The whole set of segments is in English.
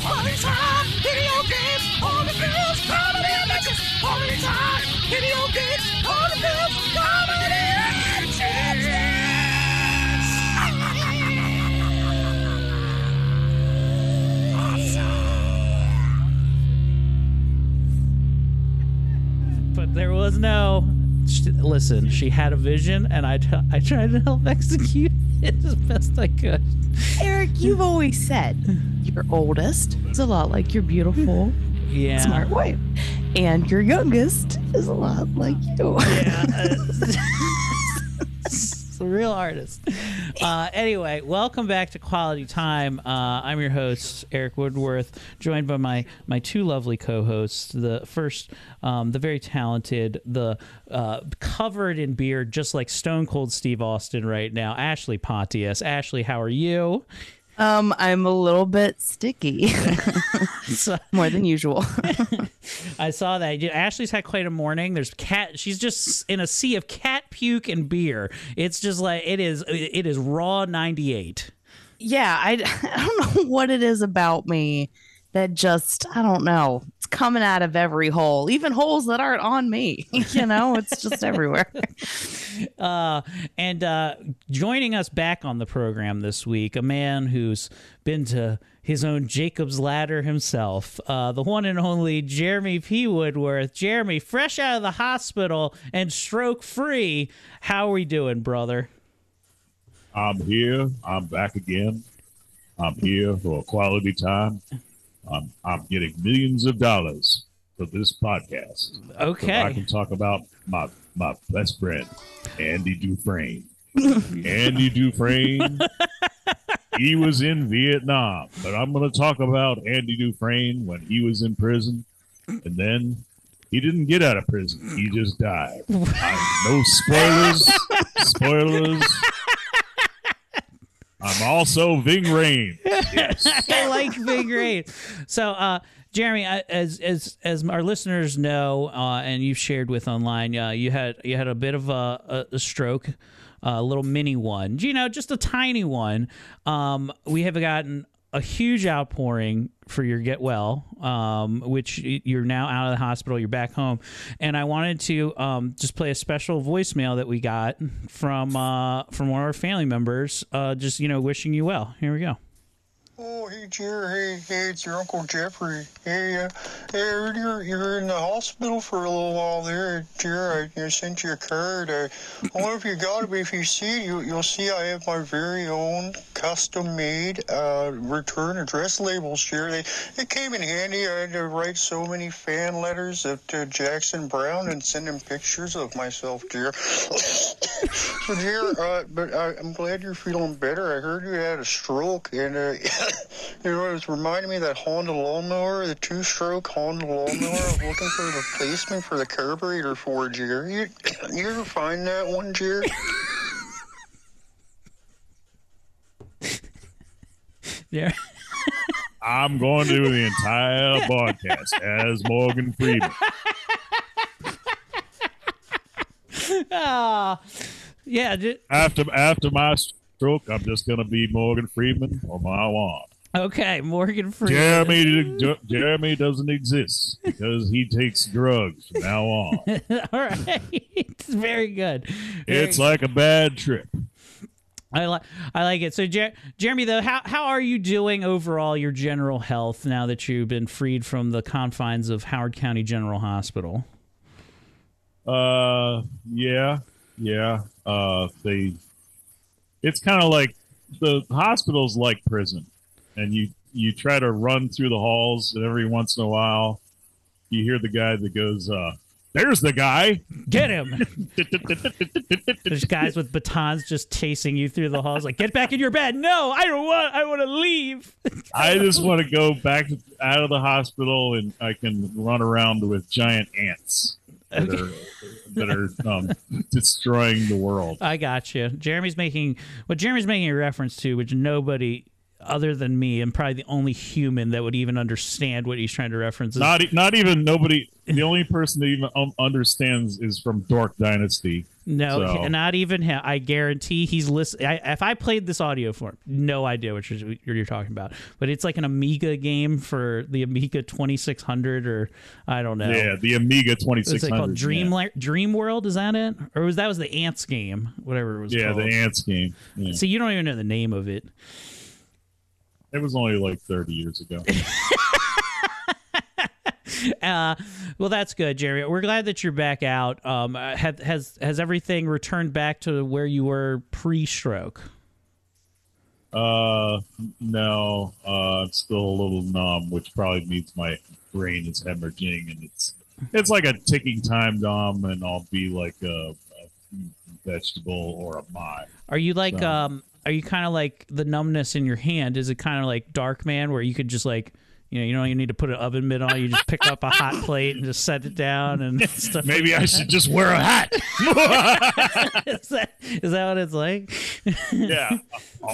Quality Time, video games, all the girls, comedy and bitches. Quality Time, video games, all the girls, comedy and bitches. But there was no... Listen, she had a vision, and I tried to help execute it as best I could. Eric, you've always said your oldest is a lot like your beautiful, smart wife. And your youngest is a lot like you. Yeah. It's a real artist. Anyway, welcome back to Quality Time. I'm your host, Eric Woodworth, joined by my two lovely co-hosts. The first, the very talented, the covered in beard, just like Stone Cold Steve Austin right now, Ashley Pontius. Ashley, how are you? I'm a little bit sticky. More than usual. I saw that. Ashley's had quite a morning. There's cat. She's just in a sea of cat puke and beer. It's just like it is raw 98. Yeah, I don't know what it is about me that just, I don't know. It's coming out of every hole, even holes that aren't on me. You know, it's just everywhere. And joining us back on the program this week, a man who's been to his own Jacob's Ladder himself, the one and only Jeremy P. Woodworth. Jeremy, fresh out of the hospital and stroke free. How are we doing, brother? I'm here. I'm back again. I'm here for a Quality Time. I'm getting millions of dollars for this podcast. Okay. So I can talk about my best friend, Andy Dufresne. Andy Dufresne, he was in Vietnam, but I'm going to talk about Andy Dufresne when he was in prison, and then he didn't get out of prison. He just died. No spoilers. Spoilers. I'm also Ving Rhames. Yes. I like Ving Rhames. So, Jeremy, as our listeners know, and you've shared with online, you had a bit of a stroke, a little mini one, just a tiny one. We have gotten a huge outpouring for your get well, which you're now out of the hospital, you're back home. And I wanted to just play a special voicemail that we got from one of our family members, just, wishing you well. Here we go. Oh, hey, Jerry. Hey, it's your Uncle Jeffrey. Hey, you're in the hospital for a little while there, Jerry. I sent you a card. I wonder if you got it, but if you see it, you'll see I have my very own custom-made return address labels, Jerry. It came in handy. I had to write so many fan letters to Jackson Brown and send him pictures of myself, dear. So, Jerry, I'm glad you're feeling better. I heard you had a stroke, and... it was reminding me of that Honda lawnmower, the two-stroke Honda lawnmower. I was looking for the replacement for the carburetor for Jerry. You ever find that one, Jerry? Yeah. I'm going to do the entire podcast as Morgan Freeman. Oh, yeah. After my stroke, I'm just going to be Morgan Freeman on my lawn. Okay, Morgan Freeman. Jeremy doesn't exist because he takes drugs from now on. All right. It's very good. It's like a bad trip. I like it. So, Jeremy, though, how are you doing overall, your general health, now that you've been freed from the confines of Howard County General Hospital? Yeah. It's kind of like the hospital's like prison, and you try to run through the halls, and every once in a while you hear the guy that goes, there's the guy. Get him. There's guys with batons just chasing you through the halls like, get back in your bed. No, I want to leave. I just want to go back out of the hospital and I can run around with giant ants that are destroying the world. I got you. Jeremy's making a reference to, which nobody other than me and probably the only human that would even understand what he's trying to reference. Not even nobody. The only person that even understands is from Dork Dynasty. No, so. Not even him. I guarantee he's listening. If I played this audio for him, no idea what you're talking about. But it's like an Amiga game for the Amiga 2600 or I don't know. Yeah, the Amiga 2600. It's like called Dream World, is that it? Or was the Ants game, whatever it was called. Yeah, the Ants game. Yeah. See, you don't even know the name of it. It was only like 30 years ago. Well, that's good, Jerry. We're glad that you're back out. Has everything returned back to where you were pre-stroke? No. I'm still a little numb, which probably means my brain is hemorrhaging, and it's like a ticking time bomb, and I'll be like a vegetable or a mime. Are you like Are you kind of like the numbness in your hand? Is it kind of like Darkman, where you could just like, you know, you need to put an oven mitt on. You just pick up a hot plate and just set it down and stuff. Maybe like I should just wear a hat. Is that what it's like? Yeah.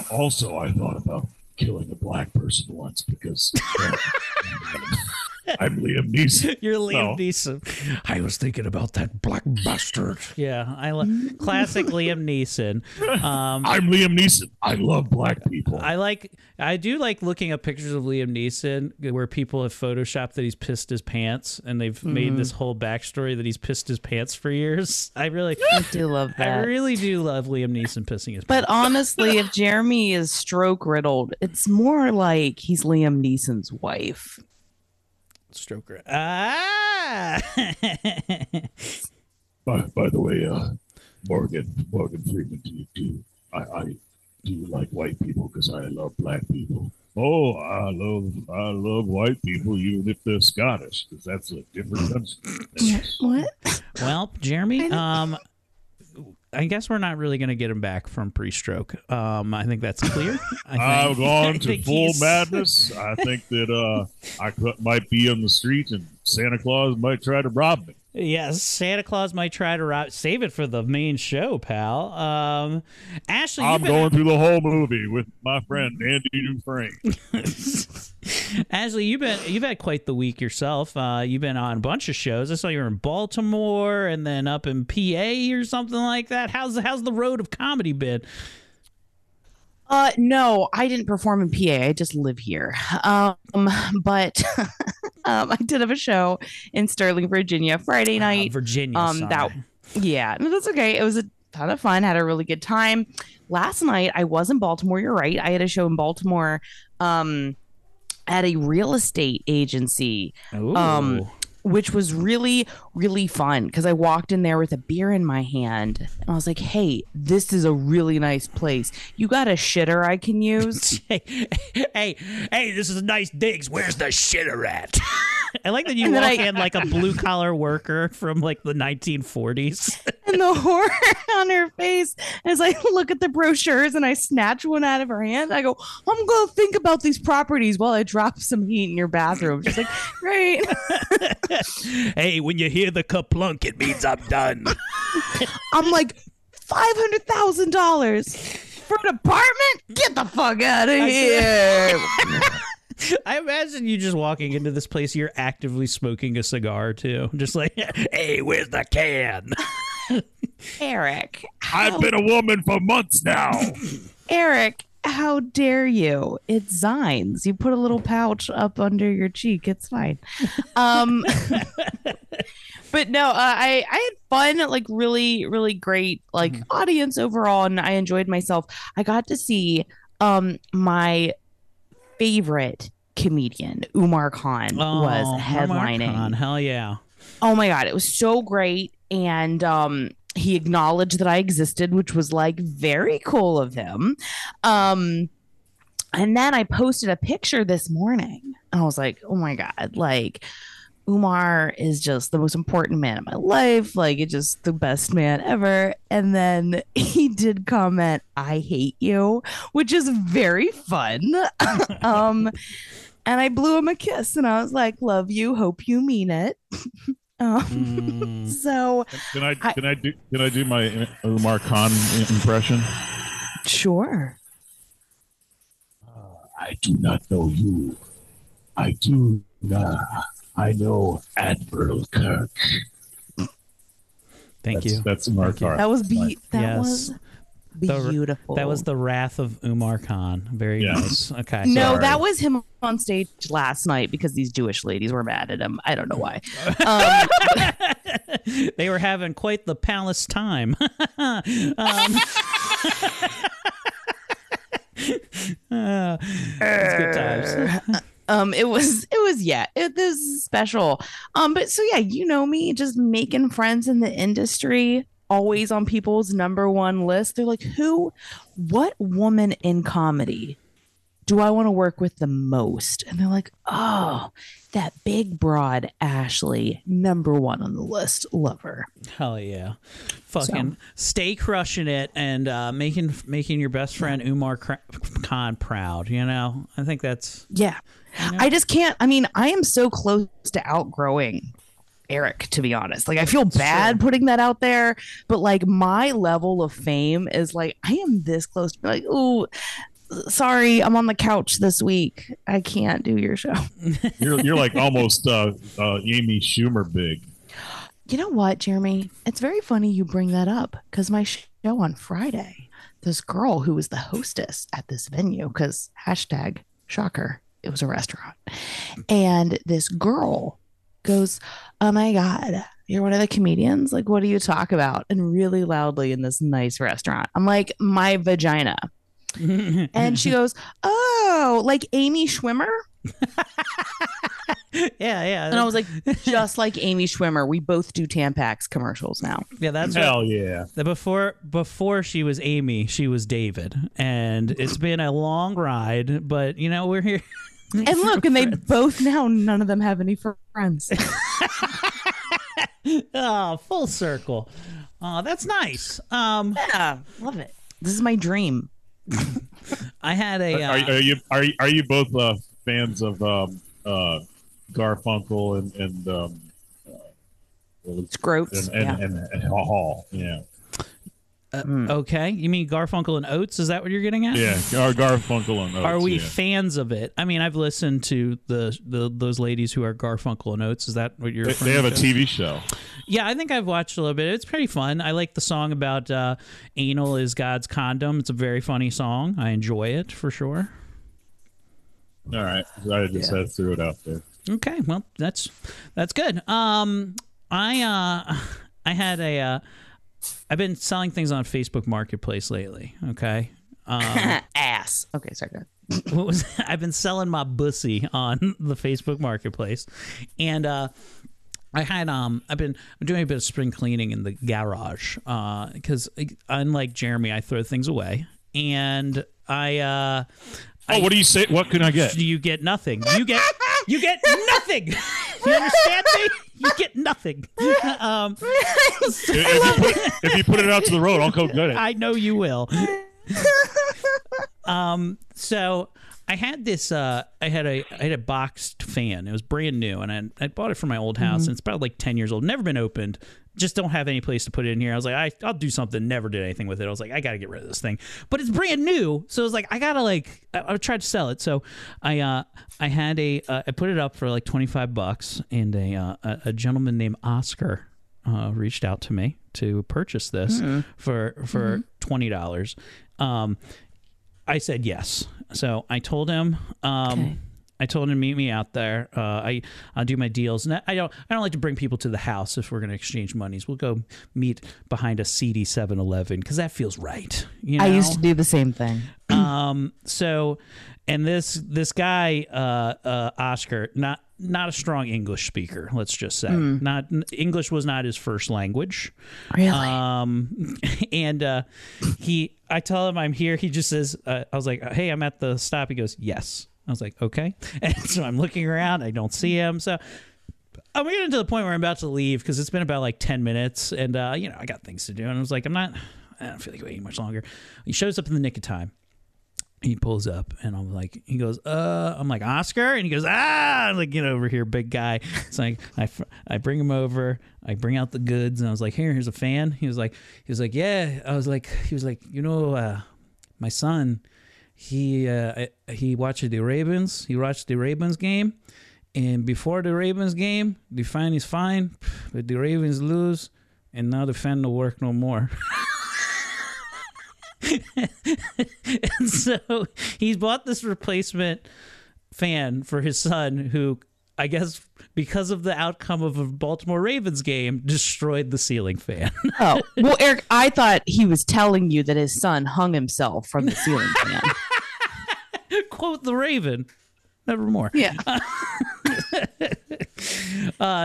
Also, I thought about killing a black person once because I'm Liam Neeson. You're Liam Neeson. I was thinking about that black bastard. Yeah, I love classic Liam Neeson. I'm Liam Neeson. I love black people. I do like looking up pictures of Liam Neeson where people have photoshopped that he's pissed his pants, and they've made this whole backstory that he's pissed his pants for years. I do love that. I really do love Liam Neeson pissing his pants. But honestly, if Jeremy is stroke riddled, it's more like he's Liam Neeson's wife. Stroker. Ah! by the way, Morgan Freeman, do you like white people? Because I love black people. Oh, I love white people, even if they're Scottish, because that's a different country. What? Well, Jeremy, I guess we're not really going to get him back from pre-stroke. I think that's clear. I've gone to full madness. I think that I might be on the street and Santa Claus might try to rob me. Yes, Santa Claus might try to rob. Save it for the main show, pal. Ashley, I'm going through the whole movie with my friend Andy Dufresne. Ashley, you've had quite the week yourself. You've been on a bunch of shows. I saw you were in Baltimore and then up in PA or something like that. How's the road of comedy been? No, I didn't perform in PA. I just live here. But I did have a show in Sterling, Virginia, Friday night. Virginia, sorry. Yeah, no, that's okay. It was a ton of fun. Had a really good time. Last night, I was in Baltimore. You're right. I had a show in Baltimore at a real estate agency. Ooh. Which was really, really fun because I walked in there with a beer in my hand and I was like, hey, this is a really nice place. You got a shitter I can use? hey, this is a nice digs. Where's the shitter at? I like that you walk in like a blue-collar worker from like the 1940s. And the horror on her face as I look at the brochures and I snatch one out of her hand. I go, I'm going to think about these properties while I drop some heat in your bathroom. She's like, great. Hey, when you hear the kaplunk, it means I'm done. I'm like, $500,000 for an apartment? Get the fuck out of here. I imagine you just walking into this place, you're actively smoking a cigar, too. Just like, hey, where's the can? Eric. I've been a woman for months now. Eric, how dare you? It's Zines. You put a little pouch up under your cheek. It's fine. But no, I had fun, like really, really great like audience overall, and I enjoyed myself. I got to see my favorite comedian, Umar Khan, was headlining. Umar Khan, hell yeah. Oh my God, it was so great. And he acknowledged that I existed, which was like very cool of him. And then I posted a picture this morning and I was like, oh my God, like Umar is just the most important man in my life. Like, it's just the best man ever. And then he did comment, I hate you, which is very fun. And I blew him a kiss and I was like, love you. Hope you mean it. So can I do my Umar Khan impression? Sure. I do not know you. I do not. I know Admiral Kirk. Thank you. That's Umar Khan. That was that was beautiful. That was the wrath of Umar Khan. Very nice. Okay. No, sorry. That was him on stage last night because these Jewish ladies were mad at him. I don't know why. They were having quite the palace time. Good times. It was special. But so yeah, you know me, just making friends in the industry, always on people's number one list. They're like, what woman in comedy do I want to work with the most? And they're like, oh, that big broad Ashley, number one on the list. Love her. Hell yeah. Fucking stay crushing it and making your best friend Umar Khan proud, you know? I think that's... Yeah. You know? I just can't... I mean, I am so close to outgrowing Eric, to be honest. Like, I feel bad putting that out there, but, like, my level of fame is, like, I am this close to be like, ooh... Sorry, I'm on the couch this week. I can't do your show. You're like almost Amy Schumer big. You know what, Jeremy? It's very funny you bring that up because my show on Friday, this girl who was the hostess at this venue, because hashtag shocker, it was a restaurant. And this girl goes, oh my God, you're one of the comedians? Like, what do you talk about? And really loudly in this nice restaurant. I'm like, my vagina. And she goes, oh, like Amy Schwimmer? yeah. And I was like, just like Amy Schwimmer, we both do Tampax commercials now. Yeah, that's hell right. Yeah. Before she was Amy, she was David, and it's been a long ride, but you know we're here. And look, and they both now none of them have any friends. Oh, full circle. Oh, that's nice. Yeah, love it. This is my dream. I had a. Are you both fans of Garfunkel and Scroats and Hall? Yeah. Okay, you mean Garfunkel and Oates? Is that what you're getting at? Yeah, Garfunkel and Oates. Are we fans of it? I mean, I've listened to those ladies who are Garfunkel and Oates. Is that what you're? They have a TV show. Yeah, I think I've watched a little bit. It's pretty fun. I like the song about "Anal is God's Condom." It's a very funny song. I enjoy it for sure. All right, I just threw it out there. Okay, well that's good. I had a. I've been selling things on Facebook Marketplace lately, okay? Ass. Okay, sorry, go ahead. I've been selling my bussy on the Facebook Marketplace, and I'm doing a bit of spring cleaning in the garage because unlike Jeremy, I throw things away, and I. What do you say? What can I get? You get nothing. You get nothing. You understand me? You get nothing. If you put it out to the road, I'll go get it. I know you will. So I had this. I had a boxed fan. It was brand new, and I bought it from my old house. And it's about like 10 years old. Never been opened. Just don't have any place to put it in here. I was like, I'll do something. Never did anything with it. I was like, I got to get rid of this thing. But it's brand new. So I was like, I got to like, I tried to sell it. So I put it up for like $25 and a gentleman named Oscar reached out to me to purchase this for $20. I said yes. So I told him, okay. I told him to meet me out there. I'll do my deals, and I don't like to bring people to the house if we're going to exchange monies. We'll go meet behind a seedy 7-Eleven because that feels right. You know? I used to do the same thing. So, and this guy Oscar, not a strong English speaker. Let's just say, not English was not his first language. Really. I tell him I'm here. He just says, I was like, hey, I'm at the stop. He goes, yes. I was like, okay. And so I'm looking around. I don't see him. So I'm getting to the point where I'm about to leave because it's been about like 10 minutes and, you know, I got things to do. And I was like, I don't feel like waiting much longer. He shows up in the nick of time. He pulls up and I'm like, he goes, I'm like, Oscar? And he goes, I'm like, get over here, big guy. It's like, I bring him over. I bring out the goods. And I was like, here's a fan. He was like, yeah. I was like, you know, my son, he watched the Ravens. He watched the Ravens game. And before the Ravens game, the fan is fine, but the Ravens lose. And now the fan don't work no more. And so he's bought this replacement fan for his son who, I guess, because of the outcome of a Baltimore Ravens game, destroyed the ceiling fan. Oh, well, Eric, I thought he was telling you that his son hung himself from the ceiling fan. Quote the Raven. Nevermore. Yeah.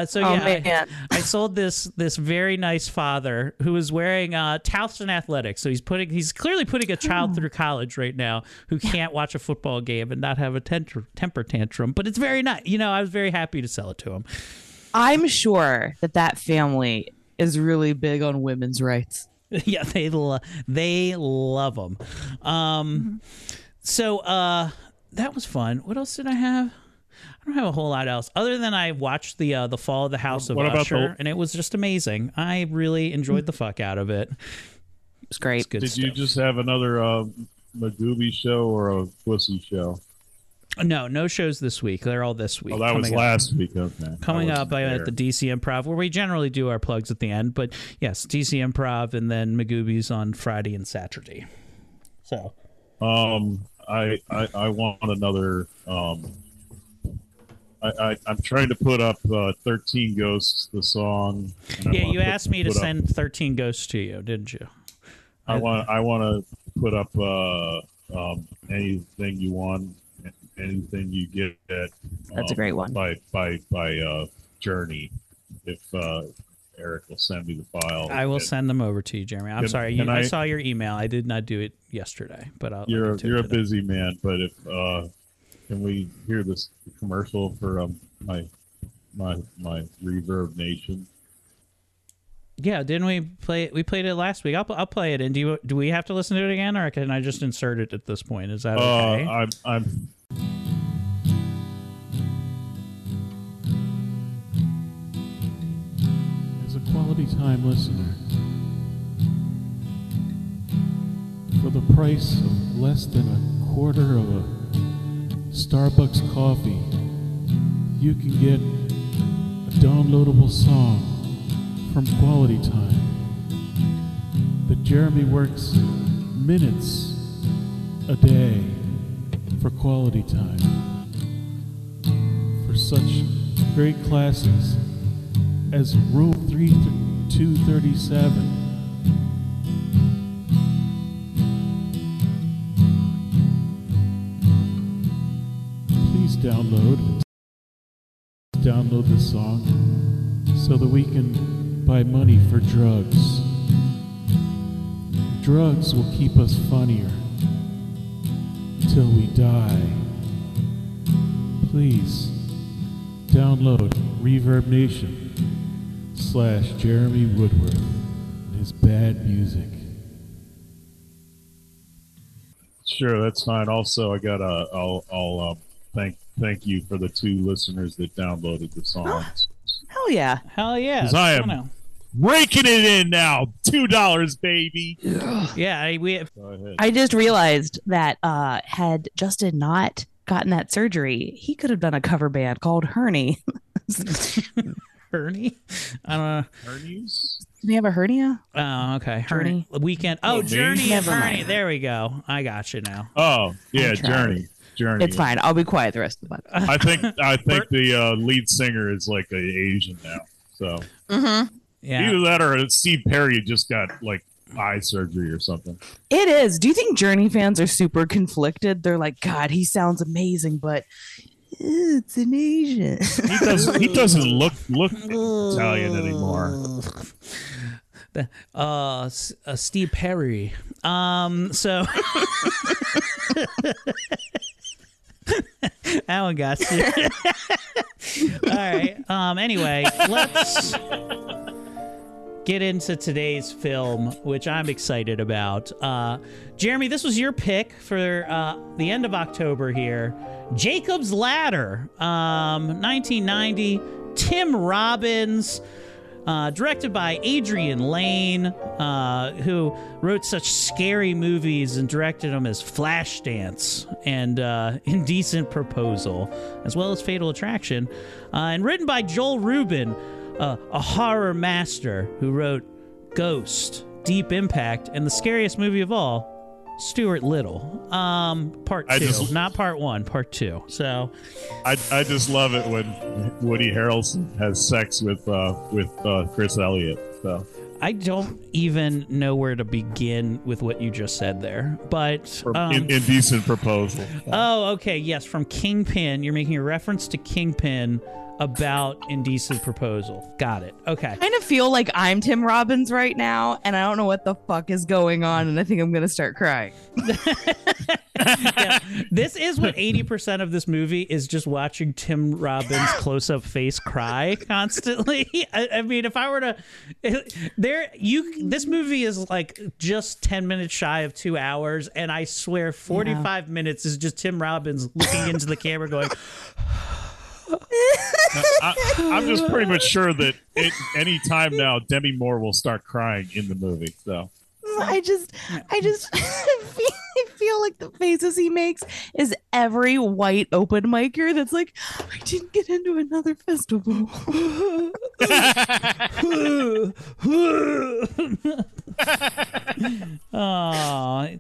So yeah, I sold this very nice father who is wearing Towson Athletics. So he's clearly putting a child through college right now who can't watch a football game and not have a temper tantrum. But it's very nice. You know, I was very happy to sell it to him. I'm sure that family is really big on women's rights. Yeah, they love them. So that was fun. What else did I have? I don't have a whole lot else other than I watched the Fall of the House of Usher, and it was just amazing. I really enjoyed the fuck out of it. It was great. Did you just have another Magooby show or a pussy show? No shows this week. They're all this week. Oh, that was last week. Okay. Coming up at the DC Improv, where we generally do our plugs at the end. But yes, DC Improv, and then Magoobies on Friday and Saturday. So. I want another. I'm trying to put up 13 Ghosts, the song. Yeah, you asked me to send 13 Ghosts to you, didn't you? I want to put up anything you want, anything you get. That's a great one. By Journey, if Eric will send me the file. I will send them over to you, Jeremy. I'm sorry. I saw your email. I did not do it yesterday, but you're a busy man. But if can we hear this commercial for my Reverb Nation? Yeah, didn't we play it? We played it last week. I'll play it. And do we have to listen to it again, or can I just insert it at this point? Is that okay? I'm. Quality time listener, for the price of less than a quarter of a Starbucks coffee, you can get a downloadable song from Quality Time that Jeremy works minutes a day for Quality Time, for such great classes as Room 237. Please download this song so that we can buy money for drugs. Drugs will keep us funnier till we die. Please download Reverb Nation / Jeremy Woodworth and his bad music. Sure, that's fine. Also, I got a. I'll thank you for the 2 listeners that downloaded the songs. Hell yeah! Because I am raking it in now. $2, baby. Yeah, I just realized that had Justin not gotten that surgery, he could have done a cover band called Hernie. Hernie? I don't know. Hernies? Do they have a hernia? Oh, okay. Hernie. Weekend. Oh, Journey and Hernie. There we go. I got you now. Oh, yeah, Journey. It's fine. I'll be quiet the rest of the month. I think the lead singer is like an Asian now. So yeah. Either that or Steve Perry just got like eye surgery or something. It is. Do you think Journey fans are super conflicted? They're like, God, he sounds amazing, but it's an Asian. He doesn't look Italian anymore. Steve Perry. So That one got you. All right. Anyway, let's get into today's film, which I'm excited about. Jeremy, this was your pick for the end of October here. Jacob's Ladder, 1990, Tim Robbins, directed by Adrian Lyne, who wrote such scary movies and directed them as Flashdance and Indecent Proposal, as well as Fatal Attraction, and written by Joel Rubin, a horror master who wrote Ghost, Deep Impact, and the scariest movie of all, Stuart Little. Part two, not part one, part two. So I just love it when Woody Harrelson has sex with Chris Elliott. So I don't even know where to begin with what you just said there, but Indecent Proposal. Oh, okay. Yes. From Kingpin. You're making a reference to Kingpin about Indecent Proposal. Got it. Okay. I kind of feel like I'm Tim Robbins right now, and I don't know what the fuck is going on, and I think I'm going to start crying. Yeah, this is what 80% of this movie is, just watching Tim Robbins' close-up face cry constantly. I mean, if I were to... This movie is like just 10 minutes shy of 2 hours, and I swear 45 minutes is just Tim Robbins looking into the camera going... I'm just pretty much sure that any time now Demi Moore will start crying in the movie. So I just feel like the faces he makes is every white open micer that's like, I didn't get into another festival. Oh,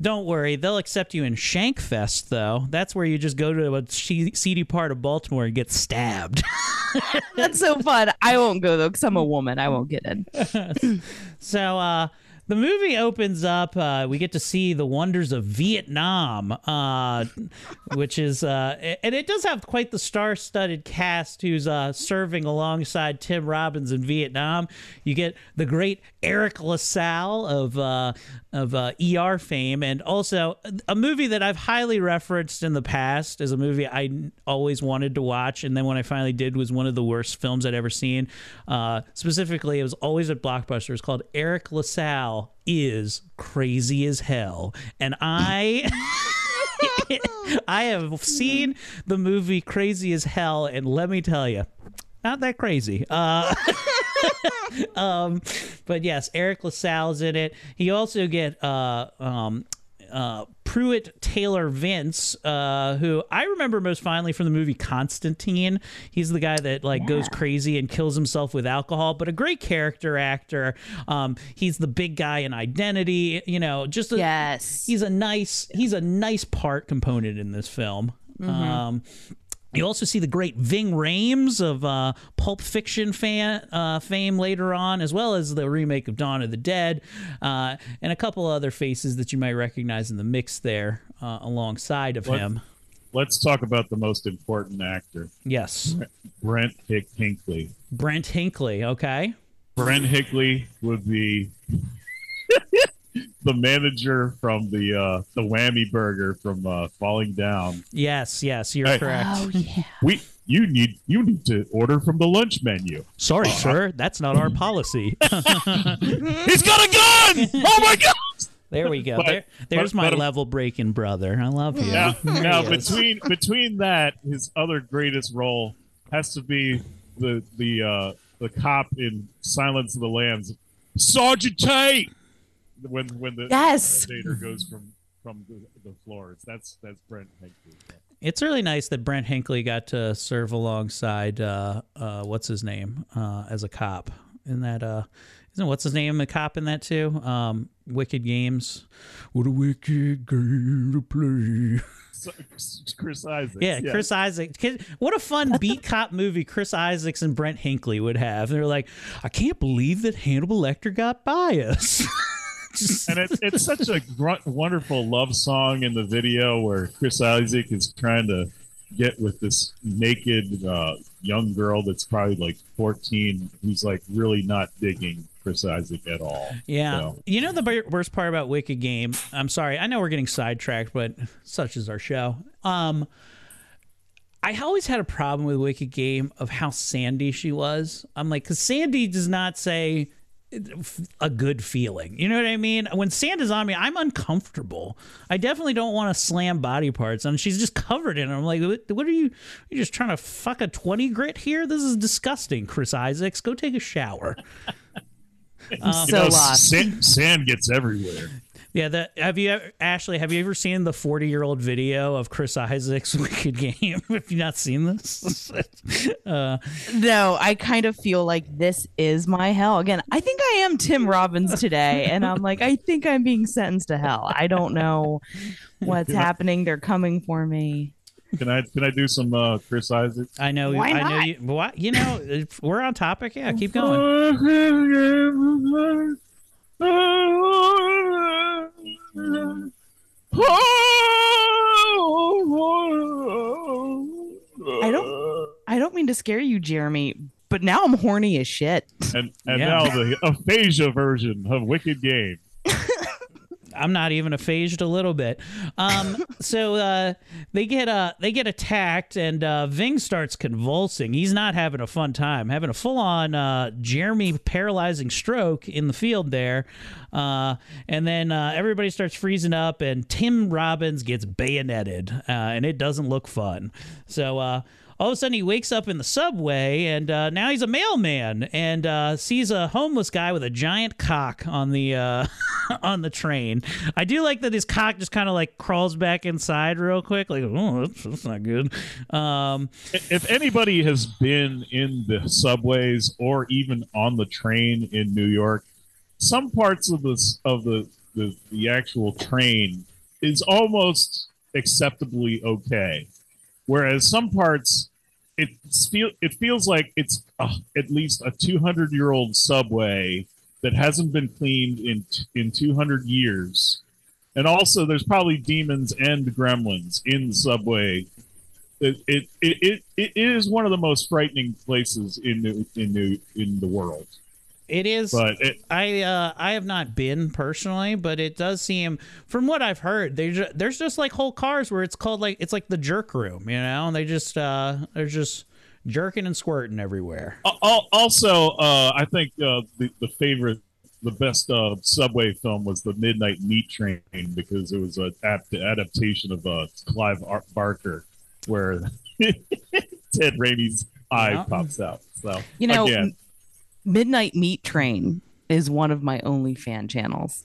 don't worry, they'll accept you in Shankfest, though. That's where you just go to a seedy part of Baltimore and get stabbed. That's so fun. I won't go, though, because I'm a woman. I won't get in. So the movie opens up. We get to see the wonders of Vietnam, which is, and it does have quite the star-studded cast who's serving alongside Tim Robbins in Vietnam. You get the great Eric LaSalle of ER fame, and also a movie that I've highly referenced in the past as a movie I always wanted to watch, and then when I finally did, was one of the worst films I'd ever seen. Specifically, it was always at Blockbuster. It's called Eric LaSalle is Crazy as Hell, and I... I have seen the movie Crazy as Hell, and let me tell you, not that crazy. But yes, Eric LaSalle's in it. You also get Pruitt Taylor Vince, who I remember most fondly from the movie Constantine. He's the guy that goes crazy and kills himself with alcohol, but a great character actor. He's the big guy in Identity. You know, just he's a nice part component in this film. Mm-hmm. You also see the great Ving Rhames of Pulp Fiction fame later on, as well as the remake of Dawn of the Dead, and a couple other faces that you might recognize in the mix there alongside of him. Let's talk about the most important actor. Yes. Brent Hinkley. Brent Hinkley, okay. Brent Hinkley would be... the manager from the Whammy Burger from Falling Down. Yes, you're correct. Oh, yeah. You need to order from the lunch menu. Sorry, sir, that's not our policy. He's got a gun! Oh my God! There we go. There's my level breaking brother. I love you. Now between that, his other greatest role has to be the cop in Silence of the Lambs, Sergeant Tate. When the elevator goes from the floors, that's Brent Hinkley. It's really nice that Brent Hinkley got to serve alongside what's his name as a cop in that. Isn't what's his name a cop in that too? Wicked Games. What a wicked game to play. Chris Isaak. Yeah, Chris Isaak. What a fun beat cop movie Chris Isaak and Brent Hinkley would have. They're like, I can't believe that Hannibal Lecter got biased. And it's such a wonderful love song in the video where Chris Isaak is trying to get with this naked young girl that's probably like 14, who's like really not digging Chris Isaak at all. Yeah. So. You know the worst part about Wicked Game? I'm sorry. I know we're getting sidetracked, but such is our show. I always had a problem with Wicked Game of how Sandy she was. I'm like, because Sandy does not say a good feeling. You know what I mean? When sand is on me, I'm uncomfortable. I definitely don't want to slam body parts. And she's just covered in it. I'm like, what are you? You're just trying to fuck a 20 grit here? This is disgusting, Chris Isaacs. Go take a shower. So lost. Sand gets everywhere. Yeah, have you ever seen the 40-year-old video of Chris Isaac's Wicked Game? Have you not seen this? No, I kind of feel like this is my hell. Again, I think I am Tim Robbins today, and I'm like, I think I'm being sentenced to hell. I don't know what's happening. They're coming for me. Can I do some Chris Isaak? I know. Why not? I know you. What, you know, if we're on topic. Yeah, keep going. I don't mean to scare you, Jeremy, but now I'm horny as shit. And now the aphasia version of Wicked Game. I'm not even aphased a little bit. So they get attacked, and Ving starts convulsing. He's not having a fun time, having a full-on Jeremy paralyzing stroke in the field there. And then everybody starts freezing up, and Tim Robbins gets bayoneted, and it doesn't look fun. So all of a sudden, he wakes up in the subway, and now he's a mailman, and sees a homeless guy with a giant cock on the on the train. I do like that his cock just kind of like crawls back inside real quick, like, oh, that's not good. If anybody has been in the subways or even on the train in New York, some parts of the actual train is almost acceptably okay. Whereas some parts, it feels like it's at least a 200-year-old subway that hasn't been cleaned in 200 years. And also, there's probably demons and gremlins in the subway. It is one of the most frightening places in the world. It is. But I have not been personally, but it does seem, from what I've heard, there's just like whole cars where it's called like, it's like the jerk room, you know, and they just they're just jerking and squirting everywhere. Also, I think the best subway film was the Midnight Meat Train, because it was an adaptation of Clive Barker, where Ted Raimi's eye pops out. So you know. Again, Midnight Meat Train is one of my only fan channels.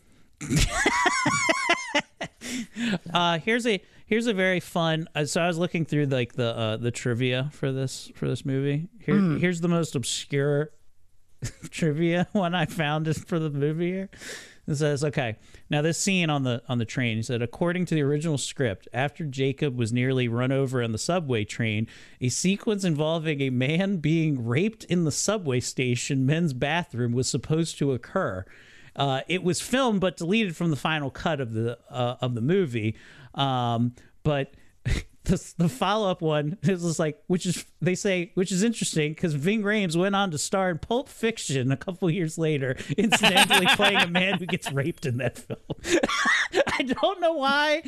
Here's a very fun. So I was looking through like the trivia for this movie. Here's the most obscure trivia one I found for the movie. Here it says, okay, now this scene on the train. He said, according to the original script, after Jacob was nearly run over on the subway train, a sequence involving a man being raped in the subway station men's bathroom was supposed to occur. It was filmed but deleted from the final cut of the movie. But the follow-up one is just like, which is interesting because Ving Rhames went on to star in Pulp Fiction a couple years later, incidentally playing a man who gets raped in that film. I don't know why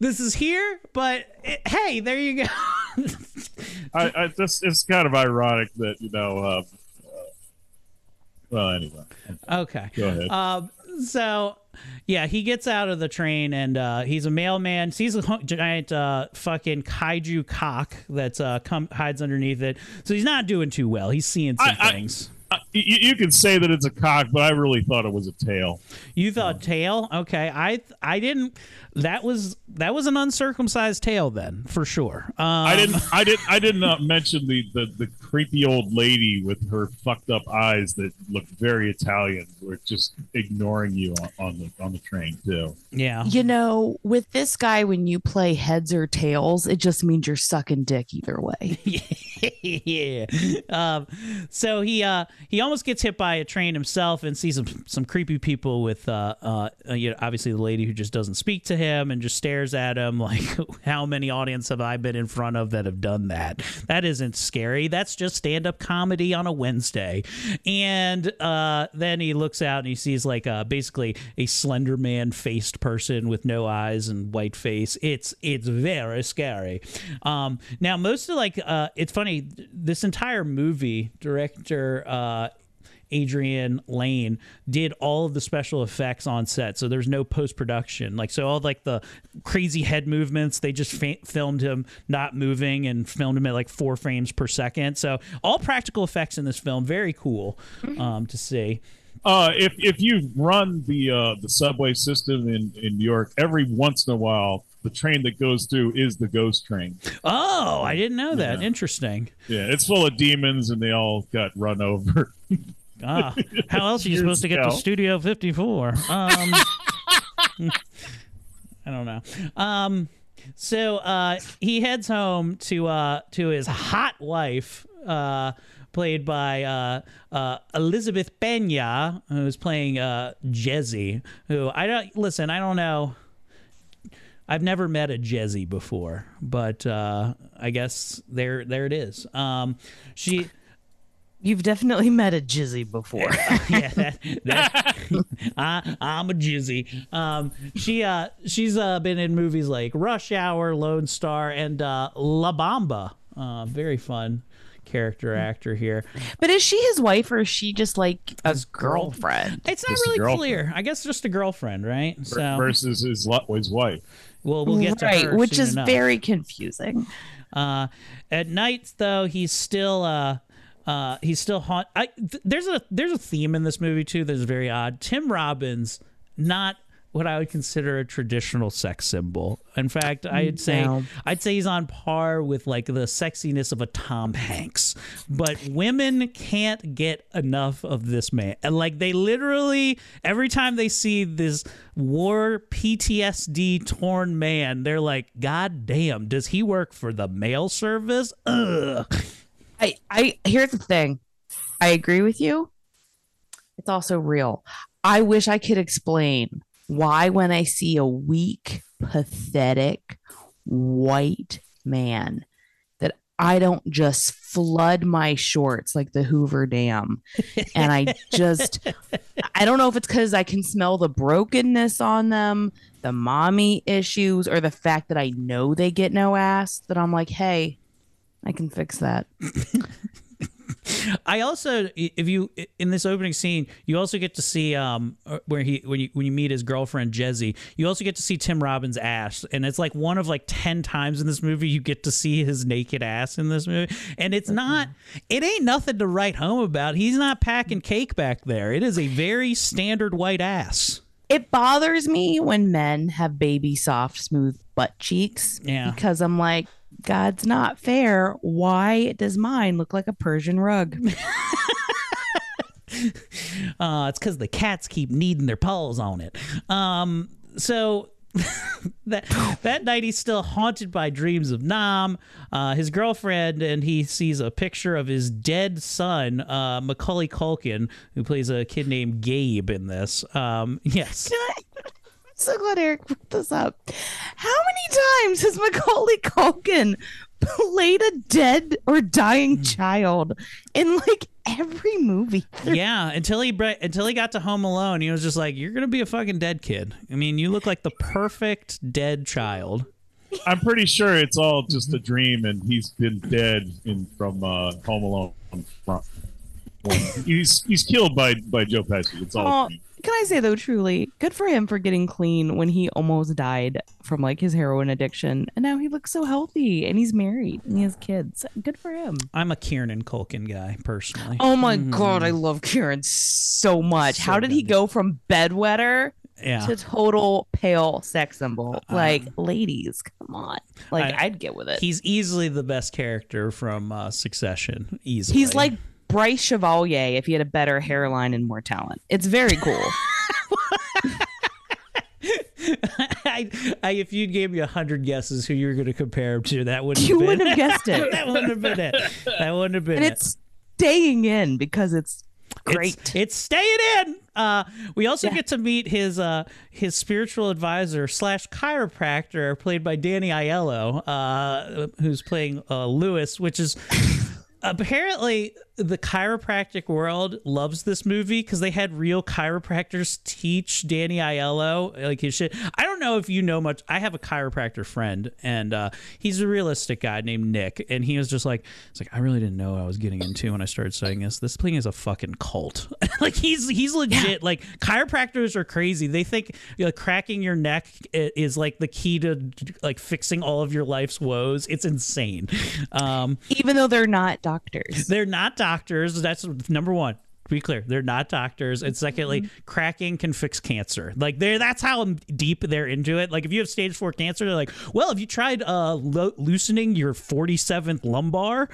this is here, but hey, there you go. It's kind of ironic that, you know, well, anyway. Okay. Go ahead. So yeah, he gets out of the train, and he's a mailman, sees a giant fucking kaiju cock that hides underneath it. So he's not doing too well. He's seeing some things. You can say that it's a cock, but I really thought it was a tail. You thought tail? Okay. I didn't. That was an uncircumcised tail then, for sure. I did not mention the creepy old lady with her fucked up eyes that looked very Italian, were just ignoring you on the train too. Yeah. You know, with this guy, when you play heads or tails, it just means you're sucking dick either way. Yeah. So he almost gets hit by a train himself and sees some creepy people with, you know, obviously the lady who just doesn't speak to him and just stares at him. Like, how many audience have I been in front of that have done that? That isn't scary. That's just stand-up comedy on a Wednesday. And then he looks out and he sees, like, basically a slender man-faced person with no eyes and white face. It's very scary. Now, most of, like, it's funny, this entire movie, director Adrian Lyne did all of the special effects on set, so there's no post-production. Like, so all like the crazy head movements, they just filmed him not moving and filmed him at like 4 frames per second. So all practical effects in this film, very cool to see. If you've run the subway system in New York, every once in a while, the train that goes through is the ghost train. Oh, I didn't know that. Yeah. Interesting. Yeah, it's full of demons, and they all got run over. How else are you supposed to get to Studio 54? I don't know. So he heads home to his hot wife, played by Elizabeth Pena, who's playing Jezzy, who I don't know. I've never met a Jezzy before, but I guess there it is. She. You've definitely met a Jizzy before. Yeah, I'm a Jizzy. She's been in movies like Rush Hour, Lone Star, and La Bamba. Very fun character actor here. But is she his wife, or is she just like his girlfriend? It's not really clear. I guess just a girlfriend, right? So versus his wife. Well, we'll get to her, which is very confusing. At night, though, he's still haunted. There's a theme in this movie too that's very odd. Tim Robbins, not what I would consider a traditional sex symbol. In fact, I'd say he's on par with like the sexiness of a Tom Hanks. But women can't get enough of this man. And like they literally every time they see this war PTSD torn man, they're like, God damn, does he work for the mail service? Ugh. I here's the thing. I agree with you. It's also real. I wish I could explain why when I see a weak, pathetic white man that I don't just flood my shorts like the Hoover Dam. And I don't know if it's because I can smell the brokenness on them, the mommy issues, or the fact that I know they get no ass, that I'm like, hey, I can fix that. I also, in this opening scene, you also get to see when you meet his girlfriend Jezzy, you also get to see Tim Robbins' ass, and it's like one of like 10 times in this movie you get to see his naked ass in this movie, and it's not, it ain't nothing to write home about. He's not packing cake back there. It is a very standard white ass. It bothers me when men have baby soft, smooth butt cheeks. Yeah, because I'm like, God's not fair. Why does mine look like a Persian rug? It's because the cats keep kneading their paws on it. So that night he's still haunted by dreams of Nam, his girlfriend, and he sees a picture of his dead son, Macaulay Culkin, who plays a kid named Gabe in this. Yes. So glad Eric picked this up. How many times has Macaulay Culkin played a dead or dying child in like every movie? Yeah, until he got to Home Alone, he was just like, "You're gonna be a fucking dead kid. I mean, you look like the perfect dead child." I'm pretty sure it's all just a dream, and he's been dead from Home Alone. He's killed by Joe Pesci. It's all. A dream. Can I say, though, truly, good for him for getting clean when he almost died from, like, his heroin addiction. And now he looks so healthy, and he's married, and he has kids. Good for him. I'm a Kieran Culkin guy, personally. Oh, my God, I love Kieran so much. So how did he go from bedwetter to total pale sex symbol? Like, ladies, come on. Like, I'd get with it. He's easily the best character from Succession. Easily. He's, like, Bryce Chevalier if he had a better hairline and more talent. It's very cool. If you gave me 100 guesses who you were going to compare him to, that wouldn't you have been. You wouldn't have guessed it. That wouldn't have been it. That wouldn't have been it. And it's staying in because it's Great. It's staying in. We also get to meet his spiritual advisor slash chiropractor, played by Danny Aiello, who's playing Lewis, which is apparently the chiropractic world loves this movie because they had real chiropractors teach Danny Aiello like his shit. I don't know if you know much. I have a chiropractor friend, and he's a realistic guy named Nick, and he was just like, "It's like I really didn't know what I was getting into when I started studying this. This thing is a fucking cult." Like he's legit. Yeah. Like chiropractors are crazy. They think cracking your neck is like the key to like fixing all of your life's woes. It's insane. Even though they're not doctors, they're not doctors. That's number one, to be clear, they're not doctors. And secondly, cracking can fix cancer. Like that's how deep they're into it. Like if you have stage 4 cancer, they're like, well, have you tried loosening your 47th lumbar?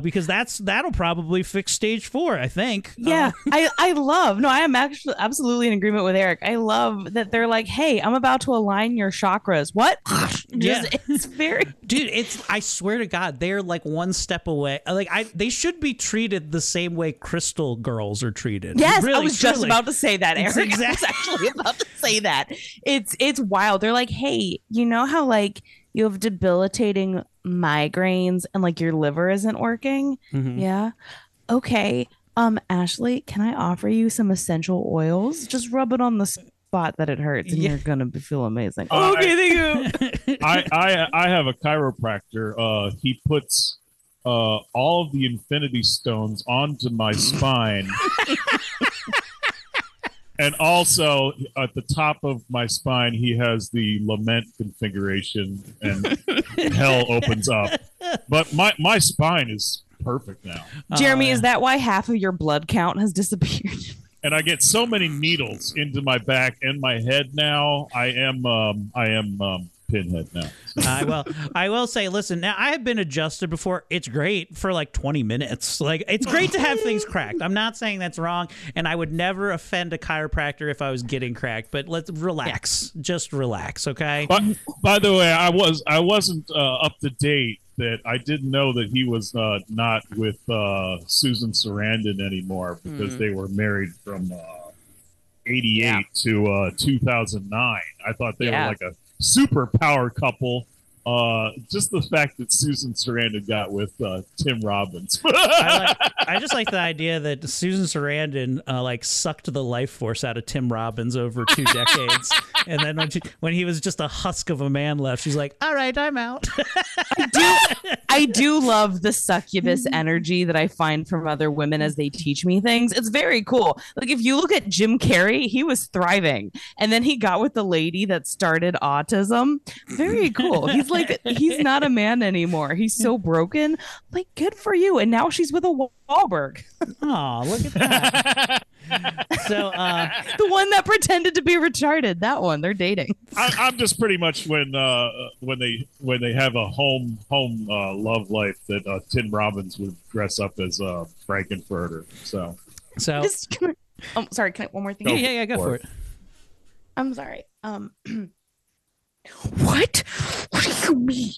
Because that'll probably fix stage 4, I think. Yeah. I am actually absolutely in agreement with Eric. I love that they're like, hey, I'm about to align your chakras. What? It's very dude, it's, I swear to God, they're like one step away. Like they should be treated the same way crystal girls are treated. Yes, really, I was just about to say that, Eric. Exactly. I was actually about to say that. It's wild. They're like, hey, you know how like you have debilitating migraines and like your liver isn't working? Mm-hmm. Yeah. Okay. Ashley, can I offer you some essential oils? Just rub it on the spot that it hurts, and you're gonna feel amazing. Okay, thank you. I have a chiropractor. He puts all of the infinity stones onto my spine, and also at the top of my spine he has the lament configuration, and hell opens up. But my spine is perfect now. Jeremy, is that why half of your blood count has disappeared? And I get so many needles into my back and my head now. I am Pinhead now. I will say, listen, now I have been adjusted before. It's great for like 20 minutes. Like it's great to have things cracked. I'm not saying that's wrong, and I would never offend a chiropractor if I was getting cracked, but let's relax. Yeah. Just relax, okay? By the way, I wasn't up to date that I didn't know that he was not with Susan Sarandon anymore, because they were married from 88 to 2009. I thought they were like a super power couple. Just the fact that Susan Sarandon got with Tim Robbins. I just like the idea that Susan Sarandon like sucked the life force out of Tim Robbins over 2 decades, and then when he was just a husk of a man left, she's like, "All right, I'm out." I do love the succubus energy that I find from other women as they teach me things. It's very cool. Like if you look at Jim Carrey, he was thriving, and then he got with the lady that started autism. Very cool. He's like, he's not a man anymore. He's so broken. Like, good for you. And now she's with a Wahlberg. Oh, look at that. So the one that pretended to be retarded, that one, they're dating. I'm just pretty much when they have a home love life that Tim Robbins would dress up as Frankenfurter. So. Sorry. Can I one more thing? Yeah. Go for it. I'm sorry. What? What do you mean?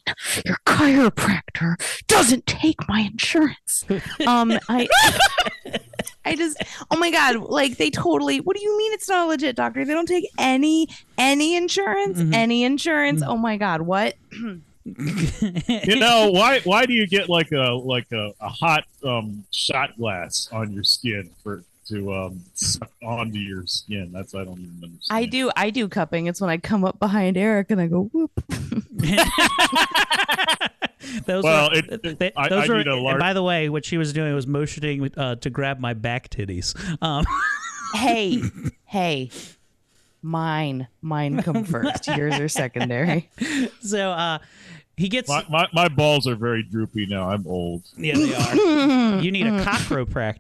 Your chiropractor doesn't take my insurance. I just, oh my God, like they totally, what do you mean it's not a legit doctor? They don't take any insurance, Oh my God, what? You know, why do you get like a hot shot glass on your skin to suck onto your skin? That's, I don't even understand. I do cupping. It's when I come up behind Eric and I go, whoop. By the way, what she was doing was motioning to grab my back titties. Hey. Mine come first. Yours are secondary. So, he gets my balls are very droopy now. I'm old. Yeah, they are. You need a chiropractor.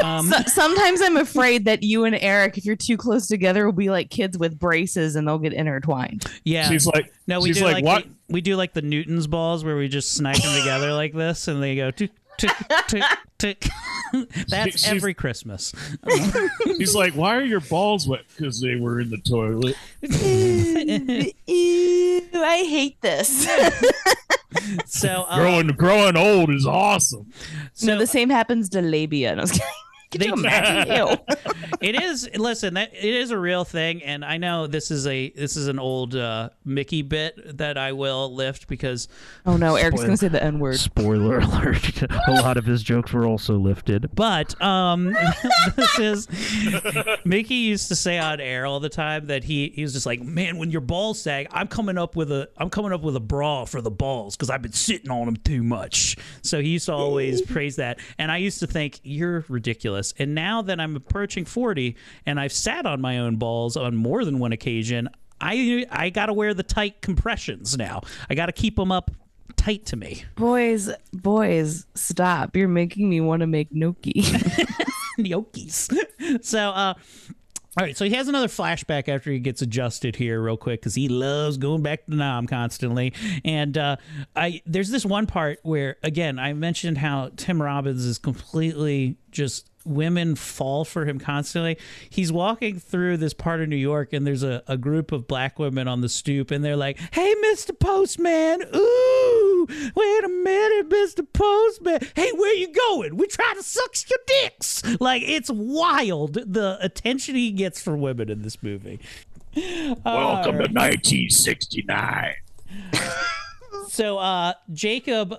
Sometimes I'm afraid that you and Eric, if you're too close together, will be like kids with braces and they'll get intertwined. Yeah, we do like the Newton's balls where we just snipe them together like this, and they go tick tick tick tick. That's every Christmas. He's like, why are your balls wet? Because they were in the toilet. Ew, I hate this. So growing old is awesome. So no, the same happens to labia. I was kidding. Could you imagine? It is. Listen, it is a real thing, and I know this is an old Mickey bit that I will lift because. Oh no, Eric's going to say the N word. Spoiler alert! A lot of his jokes were also lifted, but this is Mickey used to say on air all the time that he was just like, man, when your balls sag, I'm coming up with a bra for the balls because I've been sitting on them too much. So he used to always praise that, and I used to think you're ridiculous. And now that I'm approaching 40 and I've sat on my own balls on more than one occasion, I got to wear the tight compressions now. I got to keep them up tight to me. Boys, stop. You're making me want to make gnocchi. Gnocchis. So, all right, so he has another flashback after he gets adjusted here real quick because he loves going back to Nam constantly. And there's this one part where, again, I mentioned how Tim Robbins is completely just... women fall for him constantly. He's walking through this part of New York and there's a group of black women on the stoop and they're like, hey, Mr. Postman. Ooh, wait a minute, Mr. Postman. Hey, where you going? We try to suck your dicks. Like, it's wild. The attention he gets for women in this movie. Welcome to 1969. So Jacob